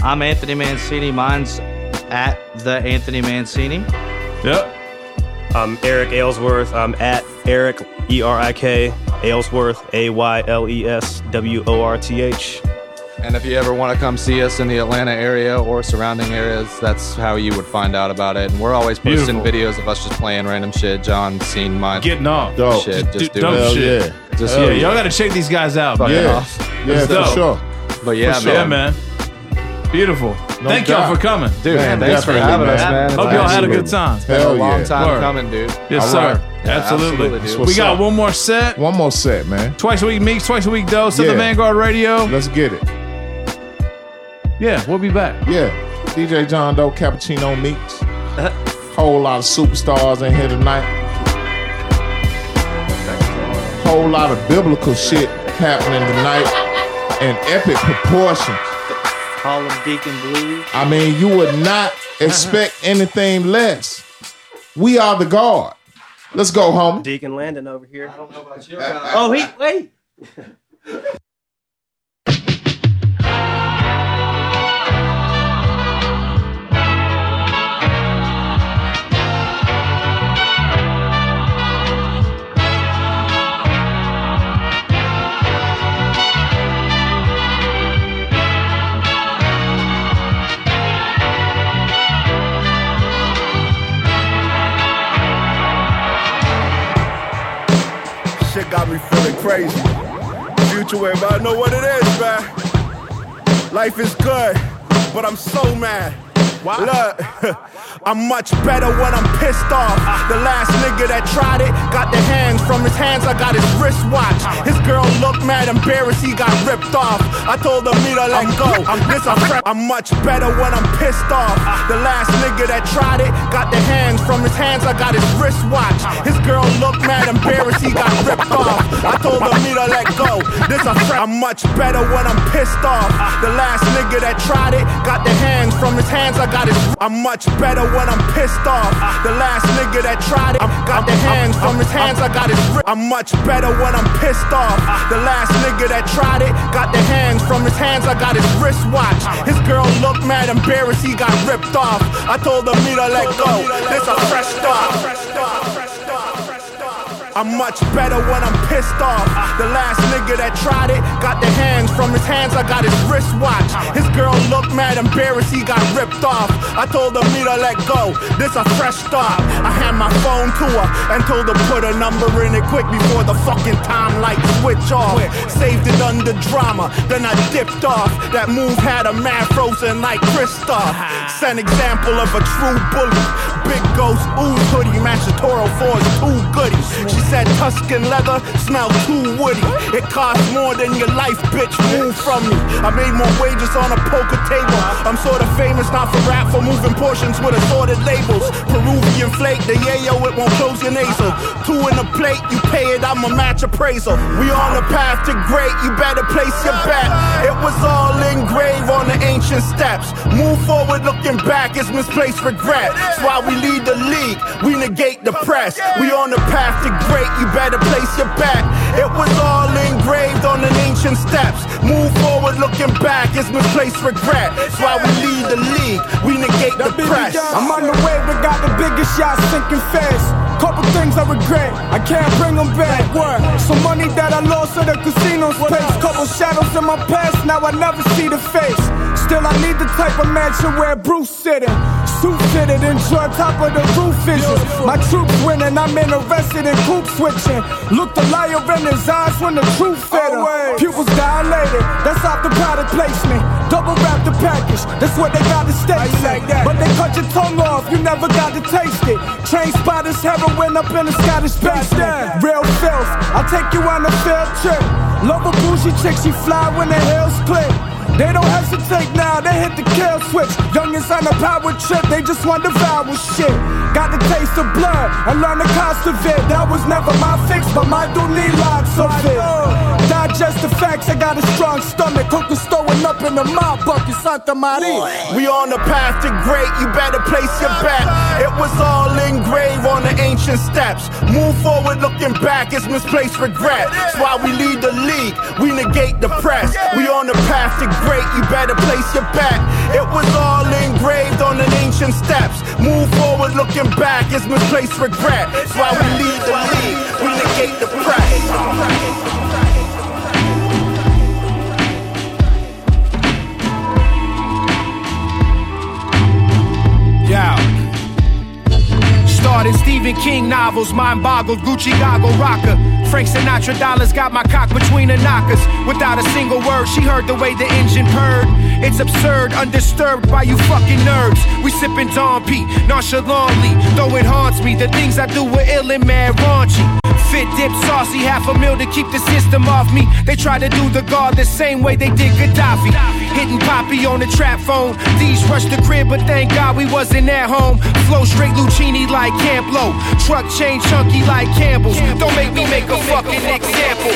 I'm Anthony Mancini. Mine's @TheAnthonyMancini. Yep. I'm Eric Aylesworth. I'm @Eric ERIK Aylesworth AYLESWORTH. And if you ever want to come see us in the Atlanta area or surrounding areas, that's how you would find out about it. And we're always posting videos of us just playing random shit. John's seen my getting off shit, just doing shit. Yeah. Just y'all got to check these guys out. For sure. But man, beautiful. Thank y'all for coming, dude. Man, thanks for having us, man. Hope y'all had a good time. It's been a long time coming, dude. Yes, sir. Absolutely. We got one more set. One more set, man. Twice a week Meeks, twice a week Doe. Southern Vanguard Radio. Let's get it. Yeah, we'll be back. Yeah. DJ John Doe, Cappuccino, Meeks. Whole lot of superstars in here tonight. Whole lot of biblical shit happening tonight in epic proportions. Call them Deacon Blues. I mean, you would not expect anything less. We are the guard. Let's go, homie. Deacon Landon over here. I don't know about you. Wait. Shit got me feeling crazy. Future, everybody know what it is, man. Life is good, but I'm so mad. Wow. Look, I'm much better when I'm pissed off. The last nigga that tried it got the hands. From his hands, I got his wristwatch. His girl looked mad, embarrassed, he got ripped off. I told him me to let go. I'm much better when I'm pissed off. The last nigga that tried it got the hands. From his hands, I got his wristwatch. His girl looked mad, embarrassed, he got ripped off. I told him me to let go. I'm much better when I'm pissed off. The last nigga that tried it got the hands. From his hands, I got I'm much better when I'm pissed off. The last nigga that tried it got the hands. From his hands, I got his wrist. I'm much better when I'm pissed off. The last nigga that tried it got the hands. From his hands, I got his wristwatch. His girl looked mad, embarrassed, he got ripped off. I told him me to let go. This a fresh start. I'm much better when I'm pissed off. The last nigga that tried it got the hands. From his hands, I got his wristwatch. His girl looked mad, embarrassed, he got ripped off. I told him me to let go. This a fresh start. I had my phone to her and told her put a number in it quick before the fucking time light switch off. Saved it under drama, then I dipped off. That move had a man frozen like Kristoff. It's an example of a true bully. Big Ghost ooze hoodie, match a Toro for his two goodies. She said Tuscan leather smelled too woody. It costs more than your life, bitch. Move from me. I made more wages on a poker table. I'm sort of famous, not for rap, for moving portions with assorted labels. Peruvian flake, the yayo, it won't close your nasal. Two in a plate, you pay it, I'm a match appraisal. We on the path to great, you better place your bet. It was all engraved on the ancient steps. Move forward, looking back is misplaced regret. That's why we lead the league, we negate the press. We on the path to great. You better place your bet. It was all engraved on the ancient steps. Move forward, looking back is misplaced regret. That's why we lead the league. We negate the press. I'm on the way, we got the biggest yacht sinking fast. Couple things I regret, I can't bring them back. Word. Some money that I lost at the casino's place. Couple shadows in my past, now I never see the face. Still, I need the type of mansion where Bruce sitting. Suit fitted, enjoy top of the roof vision. My troops winning, I'm interested in coop switching. Look the liar in his eyes when the truth fed him. Pupils dilated, that's off the product placement. Double wrap the package, that's what they got to stay like that. But they cut your tongue off, you never got to taste it. Train spotters, heroin up in the Scottish Backstand. Real filth, I'll take you on a field trip. Love a bougie chick, she fly when the hills click. They don't hesitate now, they hit the kill switch. Youngins on a power trip, they just want to devour shit. Got the taste of blood, I learned the cost of it. That was never my fix, but my dude need lots of it. Digest the facts, I got a strong stomach. Cookers throwing up in the mouth bucket, Santa Maria. We on the path to great, you better place your bet. It was all engraved on the ancient steps. Move forward, looking back, it's misplaced regret. That's why we lead the league, we negate the press. We on the path to great. You better place your bet. It was all engraved on the ancient steps. Move forward, looking back, it's misplaced regret. That's why we lead the league, we negate the press. Stephen King novels, mind boggled, Gucci goggle rocker. Frank Sinatra dollars got my cock between the knockers. Without a single word, she heard the way the engine purred. It's absurd, undisturbed by you fucking nerves. We sipping Don P, nonchalantly, though it haunts me. The things I do were ill and mad raunchy. Fit, dip, saucy, half a meal to keep the system off me. They try to do the guard the same way they did Gaddafi. Hitting poppy on the trap phone. These rushed the crib, but thank God we wasn't at home. Flow straight Lucchini like Camp Low. Truck chain chunky like Campbell's. Don't make me make a fucking example.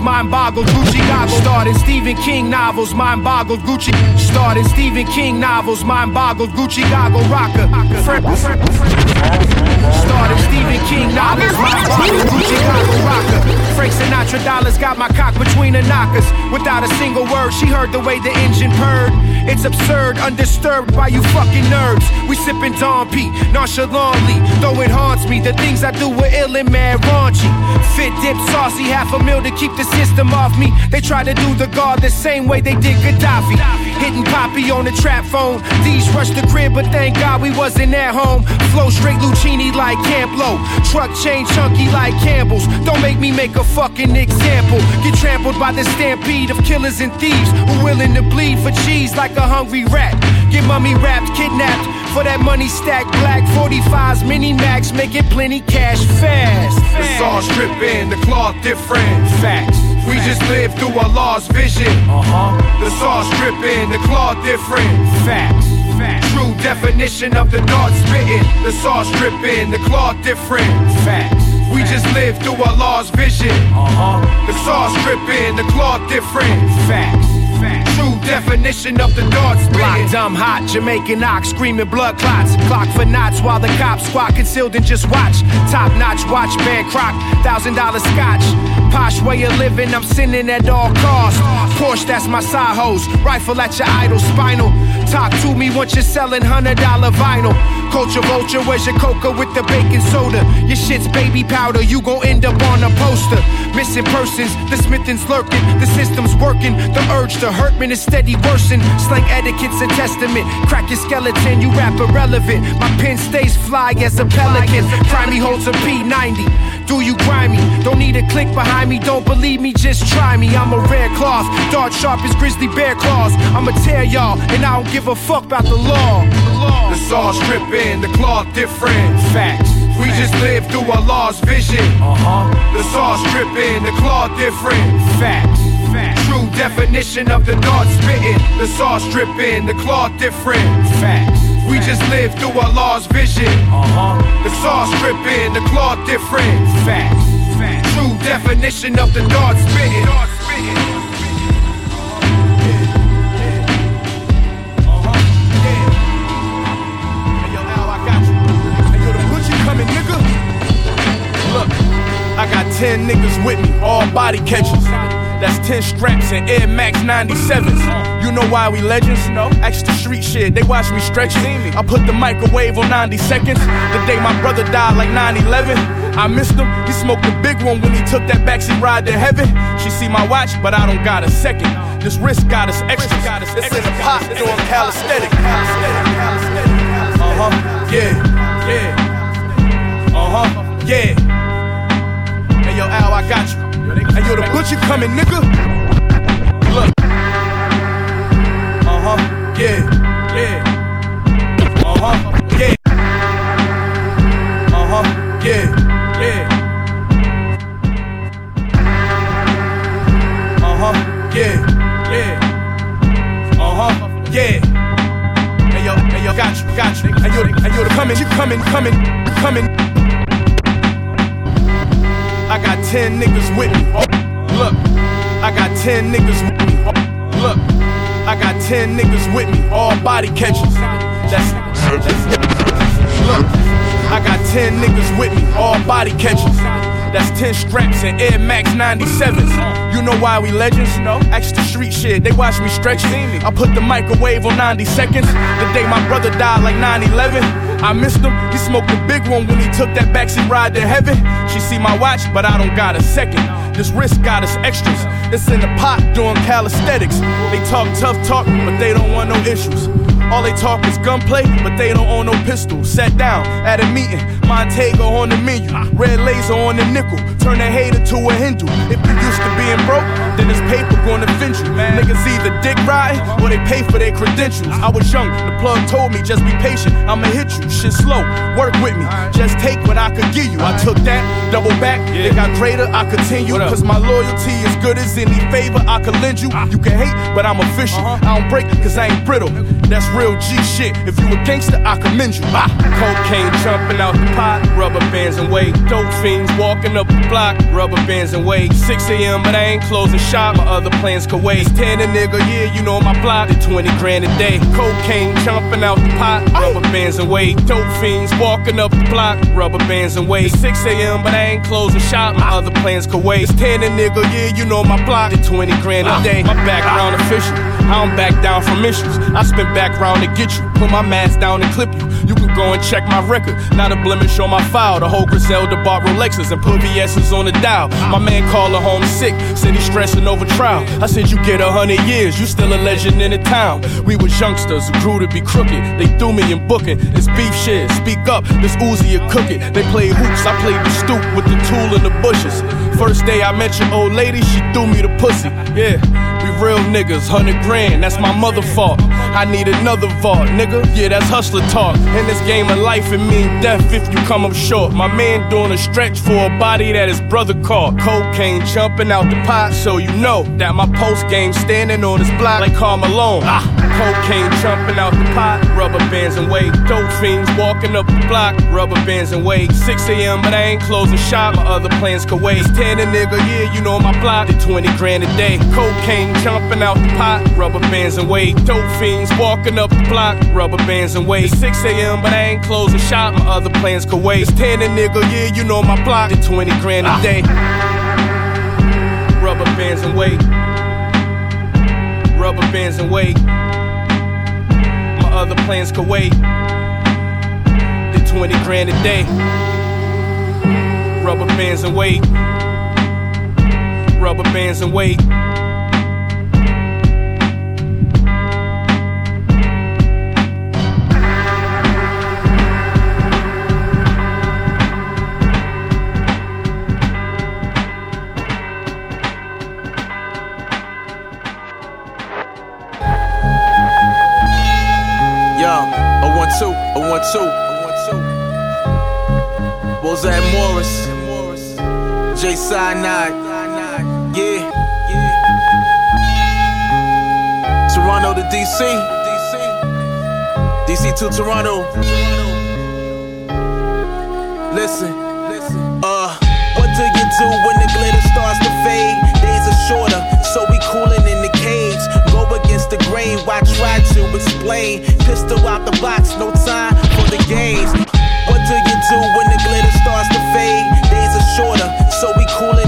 Mind-boggled, Gucci goggles. Started Stephen King novels, mind-boggled, Gucci. Started Stephen King novels, mind-boggled, Gucci goggle rocker. Started Stephen King novels, mind-boggled, Gucci goggle rocker. Frank Sinatra dollars got my cock between the knockers. Without a single word, she heard the way the engine purred. It's absurd, undisturbed by you fucking nerves. We sipping Don P, nonchalantly, though it haunts me. The things I do were ill and mad raunchy. Fit, dip, saucy, half a meal to keep the system off me. They try to do the guard the same way they did Gaddafi. Hitting poppy on the trap phone. These rushed the crib, but thank God we wasn't at home. Flow straight Lucchini like Camp Low. Truck chain chunky like Campbell's. Don't make me make a fucking example. Get trampled by the stampede of killers and thieves who willing to bleed for cheese like a hungry rat. Get mummy wrapped, kidnapped for that money stack. Black 45s, mini max, making plenty cash fast. It's all stripping, the cloth different. Facts. We just live through Allah's vision. The saw stripping, the claw different. Facts. True definition of the dart spitting. The saw stripping, the claw different. Facts. We just live through Allah's vision. The saw stripping, the claw different. Facts. True definition of the dark spin. Locked, I'm hot, Jamaican ox, screaming blood clots. Clock for knots while the cops squat, concealed and just watch. Top notch, watch, man, croc, $1,000 scotch. Posh way of living, I'm sinning at all costs. Porsche, that's my side hose. Rifle at your idol, spinal. Talk to me once you're selling $100 vinyl. Culture vulture, where's your coca with the baking soda? Your shit's baby powder, you gon' end up on a poster. Missing persons, the smithing's lurking, the system's working. The urge to hurt men is steady worsen. Slang etiquette's a testament. Crack your skeleton, you rap irrelevant. My pen stays fly as a pelican. Primey holds a P90. Do you grimy? Don't need a click behind me, don't believe me, just try me. I'm a rare cloth, dart sharp as grizzly bear claws. I'ma tear y'all, and I don't give a fuck about the law. The saw stripping, the cloth different. Facts. We just live through Allah's vision. The saw stripping, the cloth different. Facts. True definition of the dart spitting. The saw stripping, the cloth different. Facts. We just live through Allah's vision. The saw stripping, the cloth different. Facts. True definition of the dart spitting. Yeah. 10 niggas with me, all body catchers. That's 10 straps and Air Max 97s. You know why we legends? No. Extra street shit, they watch me stretching. I put the microwave on 90 seconds. The day my brother died like 9/11. I missed him, he smoked a big one when he took that backseat ride to heaven. She see my watch, but I don't got a second. This wrist got us extra. It says pop doing calisthenics. Uh-huh, yeah, yeah. Uh-huh, yeah. Hey, yo, Al, I got you. Hey, yo, the butcher coming, nigga. Look. Uh-huh, yeah, yeah. Uh-huh, yeah. Uh-huh, yeah. Yeah, yeah, uh-huh, yeah. Hey yo, got you, hey yo, you coming. I got 10 niggas with me, look. I got 10 niggas with me, look. I got 10 niggas with me, all body catchers. That's look. I got 10 niggas with me, all body catchers. That's 10 straps and Air Max 97s. You know why we legends? No. Extra street shit, they watch me stretching. I put the microwave on 90 seconds. The day my brother died like 9/11. I missed him, he smoked a big one when he took that backseat ride to heaven. She see my watch, but I don't got a second. This wrist got us extras. It's in the pot doing calisthenics. They talk tough talk, but they don't want no issues. All they talk is gunplay, but they don't own no pistol. Sat down at a meeting, Montego on the menu. Red laser on the nickel, turn a hater to a Hindu. If you used to being broke, then this paper gonna offend you. Niggas either dick ride, or they pay for their credentials. I was young, the plug told me just be patient, I'ma hit you. Shit slow, work with me, just take what I could give you. I took that, double back, it got greater, I continue. Cause my loyalty is good as any favor I could lend you. You can hate, but I'm official. I don't break it cause I ain't brittle. That's real G shit. If you a gangster, I commend you. Cocaine jumping out the pot, rubber bands and weight. Dope fiends walking up the block, rubber bands and weight. 6 a.m., but I ain't closing shop. My other plans could wait. Stand a nigga, yeah, you know my block. Did 20 grand a day. Cocaine jumping out the pot, rubber bands and weight. Dope fiends walking up the block, rubber bands and weight. 6 a.m., but I ain't closing shop. My other plans could wait. Stand a nigga, yeah, you know my block. Did 20 grand a day. My background official. I don't back down from issues. I spin back round to get you. Put my mask down and clip you. You can go and check my record. Not a blemish on my file. The whole Griselda bought Rolexes and put VS's on the dial. My man called her home sick. Said he's stressing over trial. I said you get 100 years. You still a legend in the town. We was youngsters who grew to be crooked. They threw me in booking. It's beef shit. Speak up. This Uzi a cook it. They played hoops. I played the stoop with the tool in the bushes. First day I met your old lady, she threw me the pussy. Yeah. We real niggas, 100 grand, that's my mother fault. I need another vault, nigga, yeah, that's hustler talk. In this game of life, it mean death if you come up short. My man doing a stretch for a body that his brother caught. Cocaine jumping out the pot, so you know that my post game standing on this block like Karl Malone. Cocaine jumping out the pot, rubber bands and weight. Dope fiends walking up the block, rubber bands and weight. 6 a.m., but I ain't closing shop, my other plans could wait. Stand a nigga, yeah, you know my block, did 20 grand a day. Cocaine jumping out the pot, rubber bands and weight. Dope fiends walking up the block, rubber bands and weight. 6 a.m., but I ain't closing shop, my other plans could wait. Stand a nigga, yeah, you know my block, did 20 grand a day. Rubber bands and weight. Rubber bands and weight. My other plans could wait. Did 20 grand a day. Rubber bands and weight. Rubber bands and weight. A 1-2. Bozat Morris. J. Cyanide. Yeah. Toronto to DC. DC to Toronto. Listen. What do you do when the glitter starts to fade? Days are shorter, so we coolin' in the caves. Go against the grain, why try to explain? Pistol out the box, no time for the games. What do you do when the glitter starts to fade? Days are shorter, so we coolin'.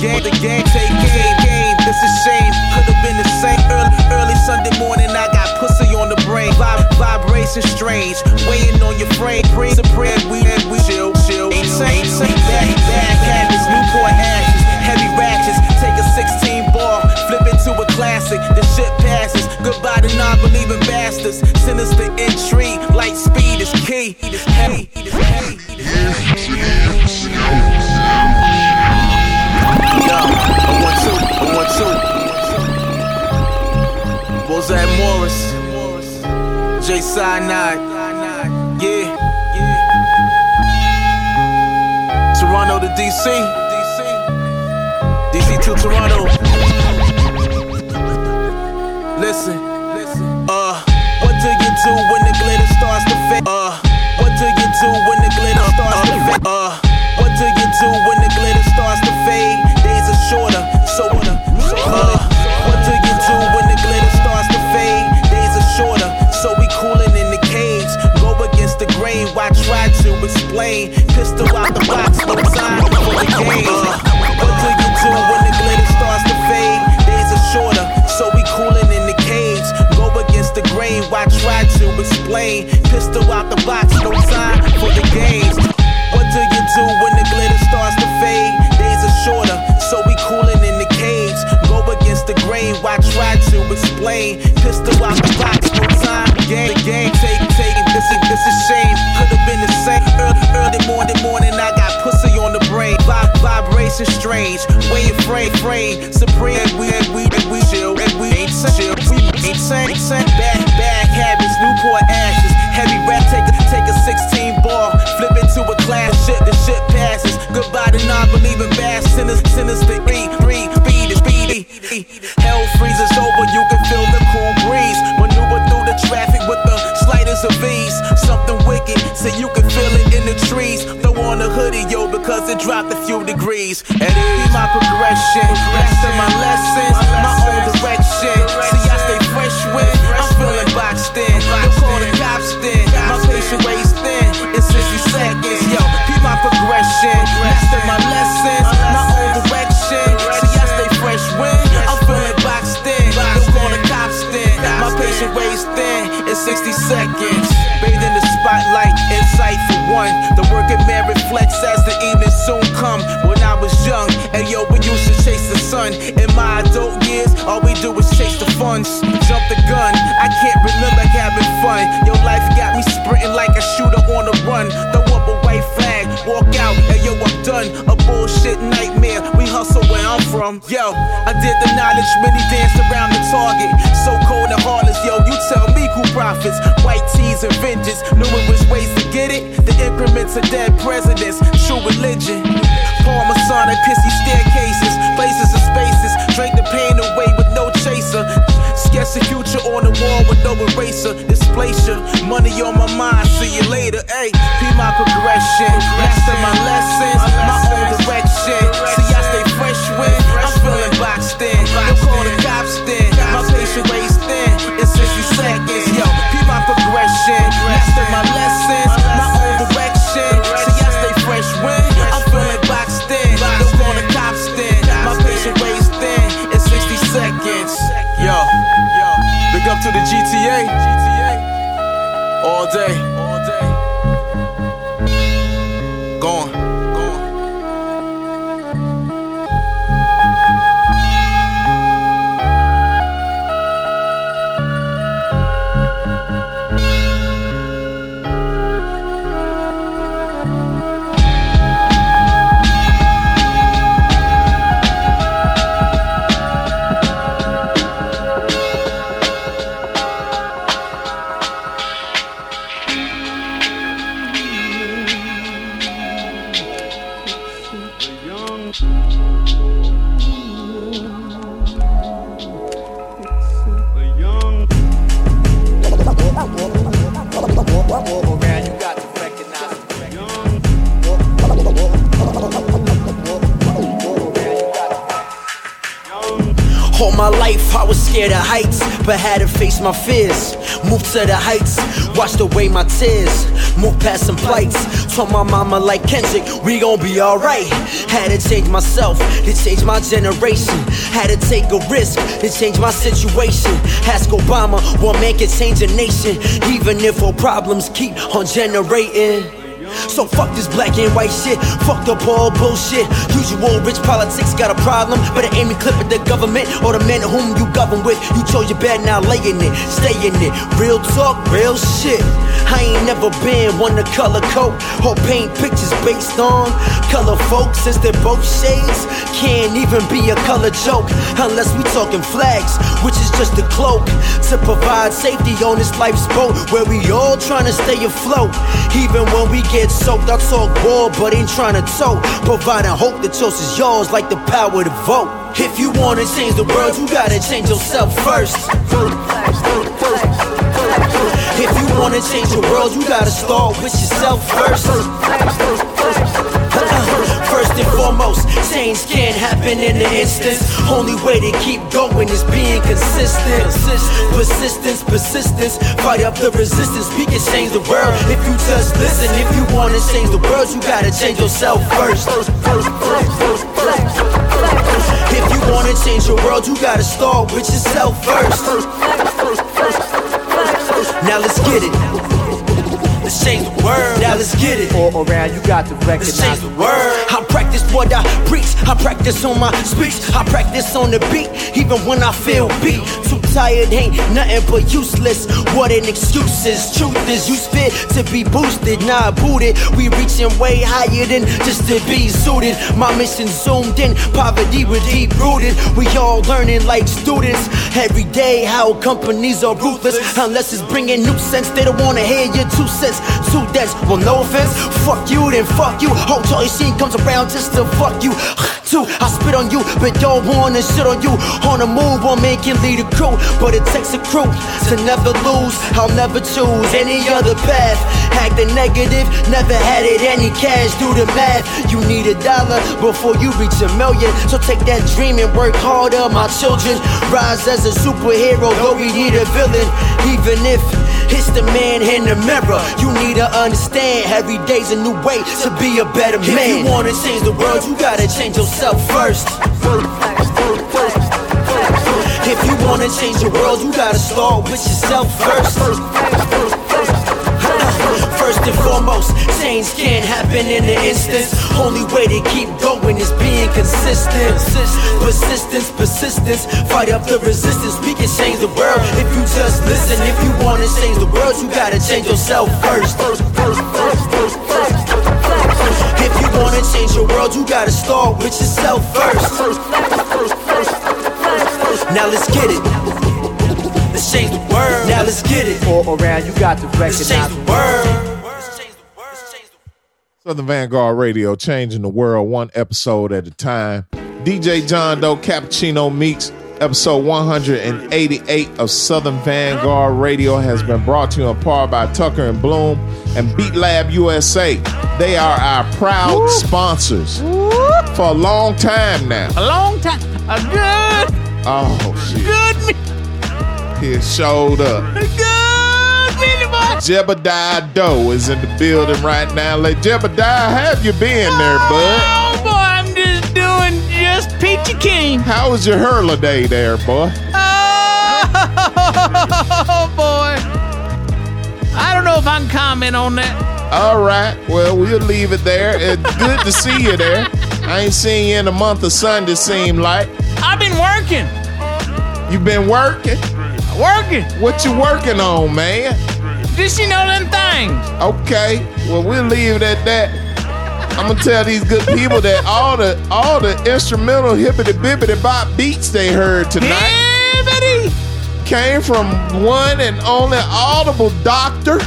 the game, take game. This is shame. Could've been the same. Early Sunday morning, I got pussy on the brain. Vibration strange, weighing on your frame. Praise and bread, we chill. Ain't back at this Newport ashes, heavy ratchets. Take a 16 ball, flip it to a classic. The shit passes. Goodbye to non-believing bastards. Sinister intrigue, light speed is key. Hey. I want two. Bullseye Morris, Jay Sinai, yeah. Toronto to DC, DC to Toronto. Listen. What do you do when the glitter starts to fade? What do you do when the glitter starts to fade? What do you do when the glitter starts to fade? Days are shorter, what do you do when the glitter starts to fade? Days are shorter, so we coolin' in the caves. Go against the grain, why try to explain? Pistol out the box, no time for the game. What do you do when the glitter starts to fade? Days are shorter, so we coolin' in the caves. Go against the grain, why try to explain? Pistol out the box, no time for the games. What do you do when the glitter starts to fade? Days are shorter, so we coolin' in the caves. Go against the grain, why try to explain? Pistol out the box, no time, game. Take, this is shame. Could've been the same. Early morning, I got pussy on the brain. Vibration strange, way frame. Supreme, we chill, and we ain't chill. We ain't same. Bad habits, Newport ashes, heavy rap. Take a 16 ball, flip it to a class. The shit passes. Goodbye to non-believing bastards. Sinister, speedy. Hell freezes over, you can feel the cool breeze. Maneuver through the traffic with the slightest of ease. Something wicked, so you can feel it in the trees. Throw on a hoodie, yo, because it dropped a few degrees. And it be my progression, master my lessons, my own direction. See, I stay fresh when I'm feeling boxed in. You call the cops then, my patient waist thin. In 60 seconds, yo, be my progression, master my lessons, my own direction. See, I stay fresh when I'm feeling boxed in. You call the cops then, my patient waist thin. In 60 seconds, bathed in the spotlight, insight for one. The working man reflects as the evening soon come. When I was young, and yo, we used to chase the sun. In my adult years, all we do is chase the funds. Jump the gun, I can't remember having fun. Yo, life got me sprinting like a shooter on the run. Throw up a white flag, walk out, and yo, I'm done. A bullshit nightmare, we hustle where I'm from. Yo, I did the knowledge, many danced around the target. So cold and heartless, yo, you tell me who profits. White tees and vengeance, numerous ways to get it. The increments of dead presidents, true religion. Parmesan and pissy staircases, places and spaces. Drink the pain away with no chaser. Sketch the future on the wall with no eraser. Displacer, money on my mind, see you later. Ayy, be my progression, master my lessons, my own direction. See, I stay fresh when I'm feeling boxed in. Don't call the cops then, my patient waist thin. In 60 seconds, yo, be my progression, master my lessons, my own direction. See, I stay fresh when I'm feeling boxed in. Don't call the cops then, my patient waist thin. In 60 seconds, yo, big up to the GTA. All day. Gone. All my life I was scared of heights, but had to face my fears. Moved to the heights, washed away my tears, moved past some plights. Told my mama like Kendrick, we gon' be alright. Had to change myself, to change my generation. Had to take a risk, to change my situation. Ask Obama, one man can change a nation, even if our problems keep on generating. So fuck this black and white shit, fuck the poor bullshit. Usual rich politics got a problem, but it ain't me clip at the government or the man whom you govern with. You chose your bed, now lay in it, stay in it. Real talk, real shit. I ain't never been one to color code or paint pictures based on color folks, since they're both shades. Can't even be a color joke unless we talking flags, which is just a cloak to provide safety on this life's boat, where we all trying to stay afloat. Even when we get soaked, I talk war, but ain't tryna tote. Providing hope, the choice is yours, like the power to vote. If you wanna change the world, you gotta change yourself first. If you wanna change the world, you gotta start with yourself first. First and foremost, change can't happen in an instance. Only way to keep going is being consistent. Persistence, persistence, fight up the resistance. We can change the world if you just listen. If you wanna change the world, you gotta change yourself first. If you wanna change your world, you gotta start with yourself first. Now let's get it. Let's change the world, now let's get it. All around, you got to recognize. Let's change the world. I practice what I preach, I practice on my speech, I practice on the beat, even when I feel beat. Too tired ain't nothing but useless. What an excuse is. Truth is, you fit to be boosted, not booted. We reaching way higher than just to be suited. My mission zoomed in, poverty was deep rooted. We all learning like students every day how companies are ruthless. Unless it's bringing new sense, they don't wanna hear your 2 cents. Two deaths, well no offense. Fuck you, then fuck you. Whole toy scene comes around just to fuck you. Two, I spit on you, but y'all wanna shit on you. On the move, one man can lead a crew, but it takes a crew to never lose. I'll never choose any other path. Acting negative, never had it any cash. Do the math, you need $1 before you reach $1 million. So take that dream and work harder, my children. Rise as a superhero, though we need a villain. Even if it's the man in the mirror, you need to understand every day's a new way to be a better man. If you wanna change the world, you gotta change yourself first. If you wanna change the world, you gotta start with yourself first. First and foremost, change can't happen in an instance. Only way to keep going is being consistent. Persistence, persistence, fight up the resistance. We can change the world if you just listen. If you wanna change the world, you gotta change yourself first. If you wanna change your world, you gotta start with yourself first. Now let's get it. Let's change the world. Now let's get it. All around, you got to recognize. Let's change the world. Let's change the world. Let's change the world. Southern Vanguard Radio, changing the world one episode at a time. DJ John Doe, Cappuccino Meets, episode 188 of Southern Vanguard Radio has been brought to you in part by Tucker and Bloom and Beat Lab USA. They are our proud sponsors for a long time now. A long time. A good. Oh, shit. Good. He showed up. Jebediah Doe is in the building right now. Like, Jebediah, have you been there, bud? Oh, boy, I'm just doing just peachy keen. How was your hurler day there, boy? Oh, boy. I don't know if I can comment on that. All right. Well, we'll leave it there. It's good to see you there. I ain't seen you in a month of Sunday, seem like. I've been working. You've been working? Working. What you working on, man? Just, you know, them things. Okay. Well, we'll leave it at that. I'm gonna tell these good people that all the instrumental hippity bibbity bop beats they heard tonight came from one and only Audible Doctor.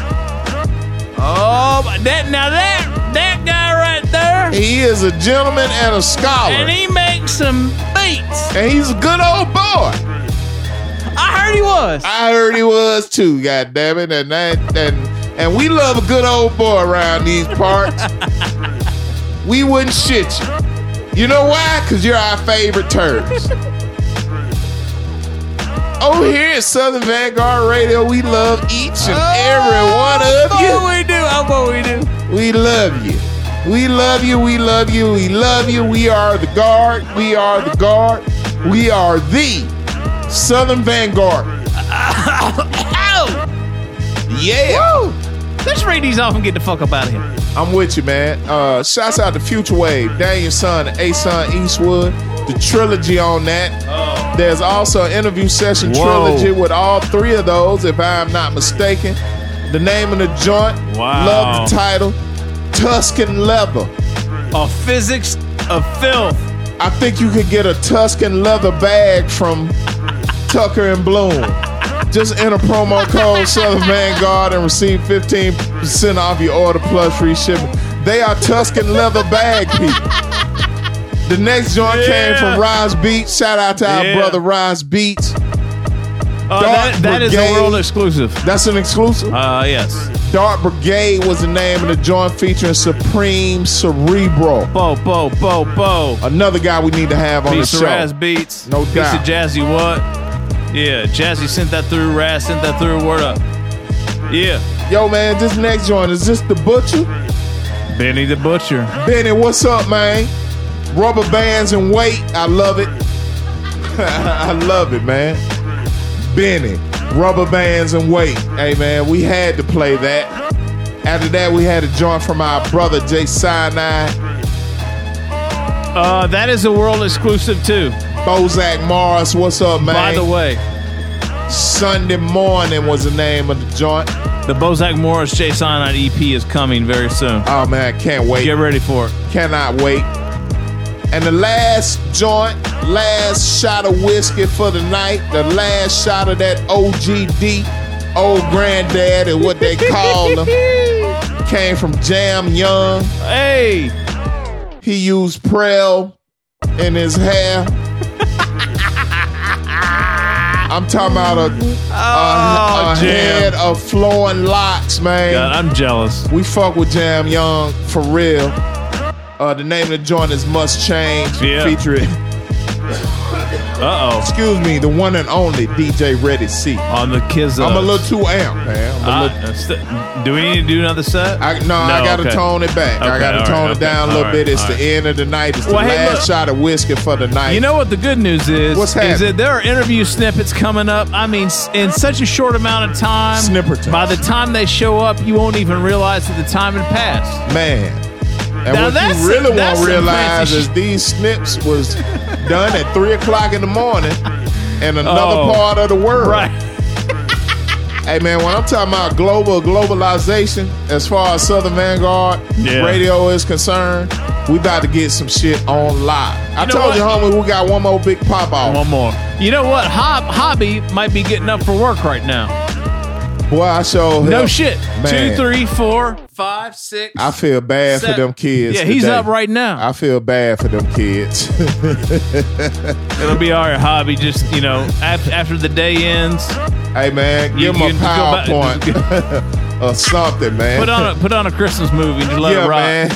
Oh, that guy right there. He is a gentleman and a scholar. And he makes some beats. And he's a good old boy. I heard he was too, goddammit. And we love a good old boy around these parts. We wouldn't shit you. You know why? Because you're our favorite turds. Oh, here at Southern Vanguard Radio, we love each and every one of you. We do. I know we do. We love you. We love you. We love you. We love you. We are the guard. We are the guard. We are the Southern Vanguard. Ow. Yeah. Woo. Let's read these off and get the fuck up out of here. I'm with you, man. Shouts out to Future Wave, Daniel Son, A-Son Eastwood, the trilogy on that. There's also an interview session trilogy with all three of those, if I'm not mistaken. The name of the joint, love the title, Tuscan Leather. A physics of filth. I think you could get a Tuscan leather bag from Tucker and Bloom. Just enter promo code Southern Vanguard and receive 15% off your order plus free shipping. They are Tuscan leather bag people. The next joint came from Rise Beats. Shout out to our brother Rise Beats. That is a world exclusive. That's an exclusive? Yes. Dark Brigade was the name of the joint featuring Supreme Cerebro. Bo. Another guy we need to have on the show. Rise Beats. No doubt. Piece of Jazzy What? Yeah, Jazzy sent that through. Raz sent that through. Word up. Yeah. Yo, man, this next joint, is this the Butcher? Benny the Butcher. Benny, what's up, man? Rubber bands and weight. I love it. I love it, man. Benny, rubber bands and weight. Hey, man, we had to play that. After that, we had a joint from our brother, Jay Sinai. That is a world exclusive, too. Bozak Mars, what's up, man? By the way, Sunday Morning was the name of the joint. The Bozak Mars Jay Sinai EP is coming very soon. Oh, man, can't wait. Get ready for it. Cannot wait. And the last joint, last shot of whiskey for the night, the last shot of that OGD, old granddad, and what they call him, came from Jam Young. Hey! He used Prel in his hair. I'm talking about a head of flowing locks, man. God, I'm jealous. We fuck with Jam Young, for real. The name of the joint is Must Change, featuring... Uh-oh. Excuse me, the one and only DJ Ready C. On the Kizzo. I'm a little too amped, man. Do we need to do another set? I got to tone it back. I got to tone it down a little bit. It's the end of the night. It's the last shot of whiskey for the night. You know what the good news is? What's happening? Is that there are interview snippets coming up. I mean, in such a short amount of time. Snippets. By the time they show up, you won't even realize that the time had passed. Man. And now what you really won't realize is these snips was done at 3 o'clock in the morning in another part of the world. Right. Hey, man, when I'm talking about globalization, as far as Southern Vanguard Radio is concerned, we about to get some shit on live. I told you, homie, we got one more big pop-off. One more. You know what? Hobby might be getting up for work right now. Boy, I sure no shit. Man. 2, 3, 4, 5, 6. I feel bad 7. For them kids. Yeah, today. He's up right now. I feel bad for them kids. It'll be our hobby. Just after the day ends. Hey man, give them a PowerPoint or something, man. Put on a Christmas movie and just let it rock. Man.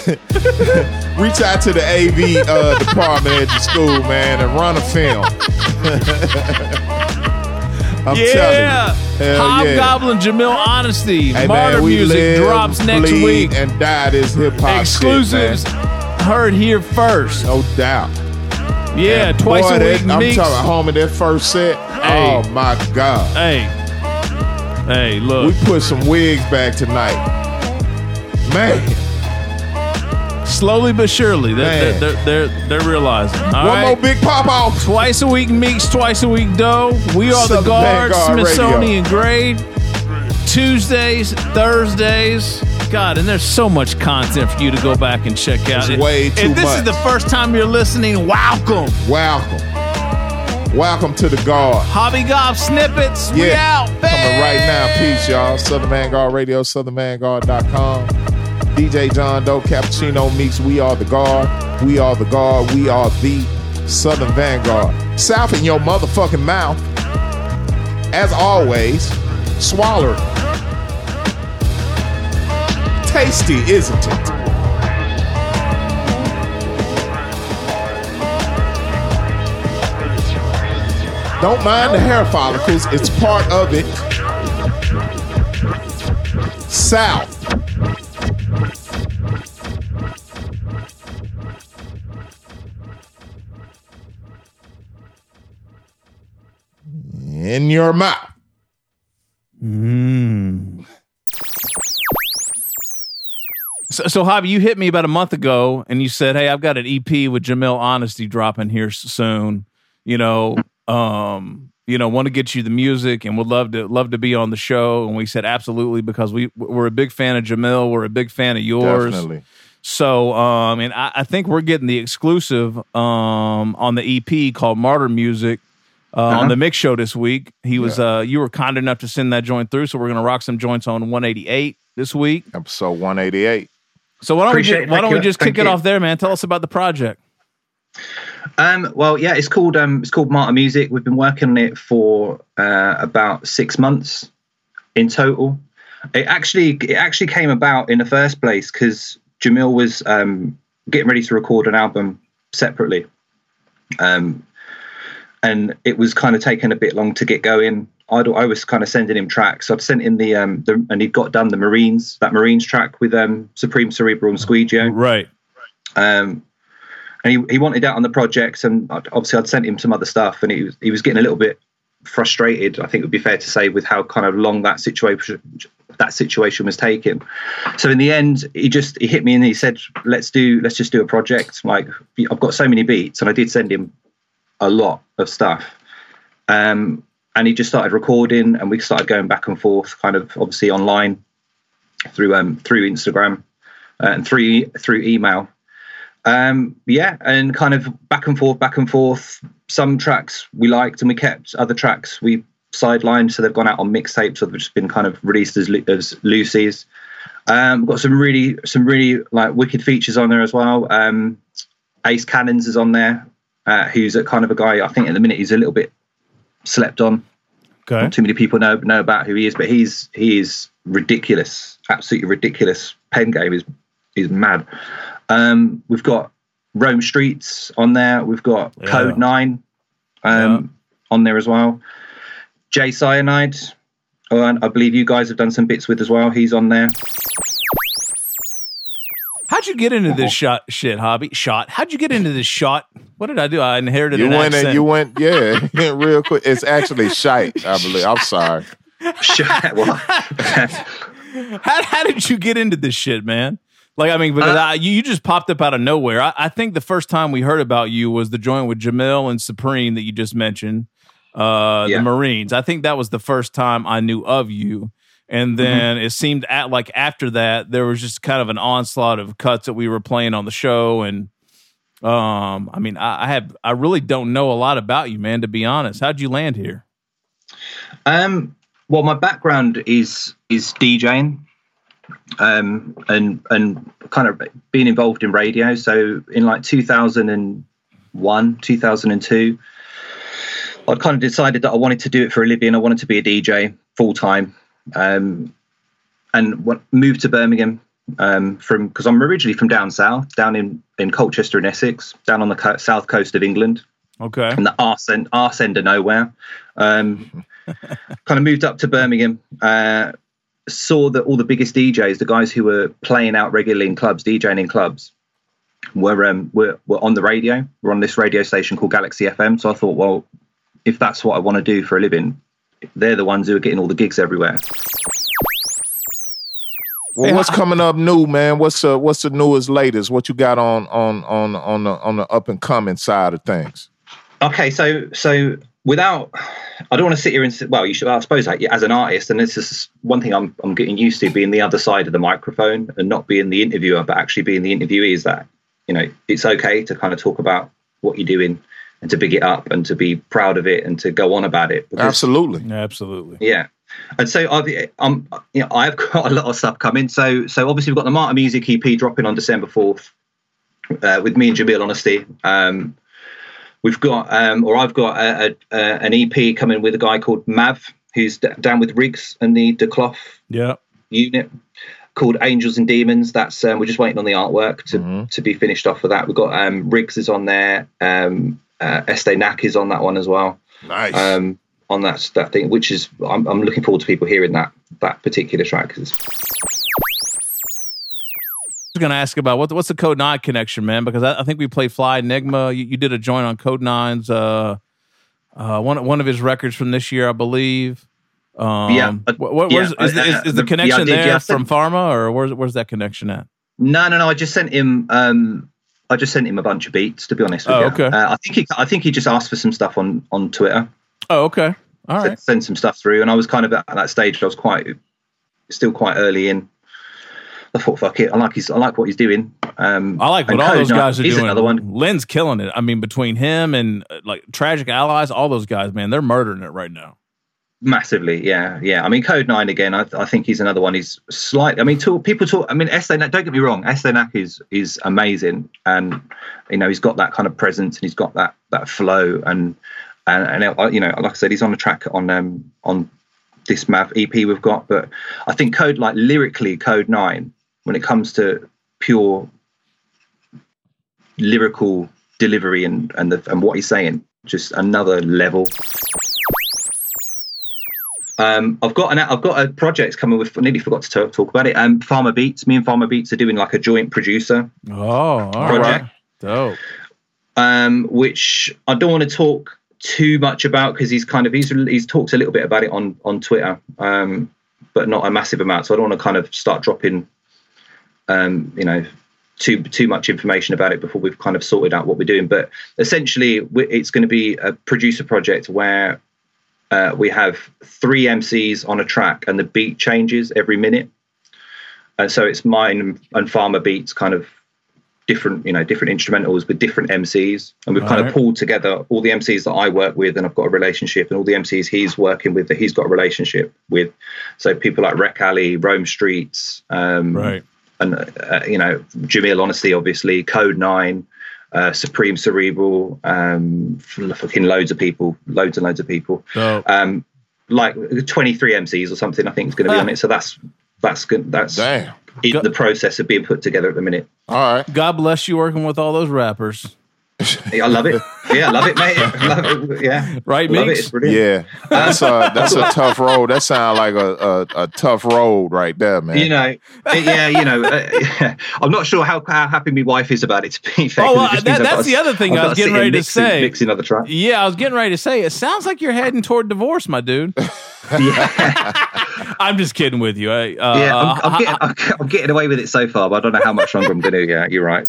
Reach out to the AV department at your school, man, and run a film. I'm telling you. Hobgoblin, Jamil Honesty. Hey, Martyr man, music live, drops next week. And die this hip-hop exclusives shit, man. Heard here first. No doubt. Yeah, and twice a week. I'm talking homie, that first set. Hey. Oh, my God. Hey, look. We put some wigs back tonight. Man. Slowly but surely. They're realizing. One more big pop-off. Twice a week Meeks, twice a week Doe. We are the Guard, Smithsonian Radio. Grade. Tuesdays, Thursdays. God, and there's so much content for you to go back and check out. It's way too much. If this is the first time you're listening, welcome. Welcome to the Guard. Hobby Gob Snippets. We out, baby. Coming right now. Peace, y'all. Southern Vanguard Radio, SouthernVanguard.com. DJ John Doe, Cappuccino, Meeks. We are the Guard. We are the Guard. We are the Southern Vanguard. South in your motherfucking mouth. As always, swallow it. Tasty, isn't it? Don't mind the hair follicles. It's part of it. South. In your mouth. Mm. So, Hobby, you hit me about a month ago, and you said, hey, I've got an EP with Jamil Honesty dropping here soon. Want to get you the music, and would love to be on the show. And we said, absolutely, because we're a big fan of Jamil. We're a big fan of yours. Definitely. So, and I think we're getting the exclusive on the EP called Martyr Music. On the Mix Show this week, you were kind enough to send that joint through, so we're gonna rock some joints on 188 this week. Episode 188. So why don't we just kick it off there, man? Tell us about the project. It's called Martyr Music. We've been working on it for about 6 months in total. It actually came about in the first place because Jamil was getting ready to record an album separately. And it was kind of taking a bit long to get going. I was kind of sending him tracks. I'd sent him the and he'd got done Marines track with Supreme Cerebral and Squeegeo. Right. And he wanted out on the projects, and obviously I'd sent him some other stuff, and he was getting a little bit frustrated, I think it would be fair to say, with how kind of long that situation was taking. So in the end, he hit me and he said, let's just do a project. Like, I've got so many beats, and I did send him a lot of stuff, and he just started recording, and we started going back and forth, kind of obviously online through Instagram and through email, and kind of back and forth. Some tracks we liked and we kept, other tracks we sidelined, so they've gone out on mixtapes, so they've just been kind of released as Lucy's. Got some really like wicked features on there as well. Ace Cannons is on there. Who's a kind of a guy, I think at the minute he's a little bit slept on. Okay. Not too many people know about who he is, but he is ridiculous, absolutely ridiculous. Pen game is mad. We've got Rome Streets on there. We've got Code 9 on there as well. Jay Cyanide, I believe you guys have done some bits with as well. He's on there. How'd you get into this shit, Hobby? Shot? How'd you get into this shot? What did I do? I inherited an accent. You went real quick. It's actually shite, I believe. I'm sorry. Shite, what? How did you get into this shit, man? Like, I mean, because you just popped up out of nowhere. I think the first time we heard about you was the joint with Jamil and Supreme that you just mentioned, the Marines. I think that was the first time I knew of you. And then it seemed like after that, there was just kind of an onslaught of cuts that we were playing on the show. And I really don't know a lot about you, man, to be honest. How'd you land here? Well, my background is DJing, and kind of being involved in radio. So in like 2001, 2002, I kind of decided that I wanted to do it for a living. I wanted to be a DJ full time. And moved to Birmingham because I'm originally from down south, down in Colchester in Essex, down on the south coast of England. Okay. In the arse end of nowhere. Kind of moved up to Birmingham, saw that all the biggest DJs, the guys who were playing out regularly in clubs, DJing in clubs, were on the radio. We're on this radio station called Galaxy FM. So I thought, well, if that's what I want to do for a living, they're the ones who are getting all the gigs everywhere. Well, what's coming up new, man? What's the newest, latest? What you got on the up and coming side of things? Okay, so without, I don't want to sit here and say, well, you should. I suppose as an artist, and this is one thing I'm getting used to, being the other side of the microphone and not being the interviewer, but actually being the interviewee. Is that it's okay to kind of talk about what you're doing, and to big it up and to be proud of it and to go on about it. Because, absolutely. Yeah. And so I've got a lot of stuff coming. So obviously we've got the Martyr Music EP dropping on December 4th with me and Jamil Honesty. We've got, I've got an EP coming with a guy called Mav, who's down with Riggs and the DeClough unit, called Angels and Demons. That's we're just waiting on the artwork to be finished off for that. We've got Riggs is on there. Estee Knack is on that one as well. Nice. On that thing, which is I'm looking forward to people hearing that particular track. I was going to ask about what's the Code 9 connection, man? Because I think we played Fly Enigma. You did a joint on Code 9's one of his records from this year, I believe. Is the connection there from Pharma, or where's that connection at? No. I just sent him a bunch of beats, to be honest with you. Okay. I think he just asked for some stuff on Twitter. Oh, okay. All right. Send some stuff through, and I was kind of at that stage. I was still quite early in. I thought, fuck it. I like what he's doing. I like what all those guys are doing. Another one. Lynn's killing it. I mean, between him and like Tragic Allies, all those guys, man, they're murdering it right now. Massively, yeah. I mean, Code 9 again. I think he's another one. He's slightly. I mean, people talk. I mean, Estee Knack. Don't get me wrong. Estee Knack is amazing, and you know he's got that kind of presence and he's got that flow and you know, like I said, he's on a track on this Mav EP we've got. But I think lyrically, Code 9. When it comes to pure lyrical delivery and what he's saying, just another level. I've got a project coming with. I nearly forgot to talk about it. Pharma Beats. Me and Pharma Beats are doing like a joint producer. Oh, all project. Right. Dope. Which I don't want to talk too much about because he's talked a little bit about it on Twitter, but not a massive amount. So I don't want to kind of start dropping. You know, too much information about it before we've kind of sorted out what we're doing. But essentially, it's going to be a producer project where we have 3 MCs on a track, and the beat changes every minute. And so it's mine and Pharma Beats, kind of different, you know, different instrumentals with different MCs, and we've all kind of pulled together all the MCs that I work with, and I've got a relationship, and all the MCs he's working with that he's got a relationship with. So people like Rec Alley, Rome Streets, right. And, you know, Jamil Honesty, obviously, Code 9, Supreme Cerebral, fucking loads and loads of people. So, like 23 MCs or something, I think, is going to be on it. So that's in the process of being put together at the minute. All right. God bless you working with all those rappers. Yeah, I love it. Yeah, I love it, mate. I love it. Yeah. Right, mate. Yeah. That's a tough road. That sounds like a tough road right there, man. You know, I'm not sure how happy my wife is about it, to be fair. Oh, well, that's the other thing I was getting ready to say. Mix another track. Yeah, I was getting ready to say, it sounds like you're heading toward divorce, my dude. Yeah. I'm just kidding with you. I'm getting away with it so far, but I don't know how much longer I'm going to. Yeah, you're right.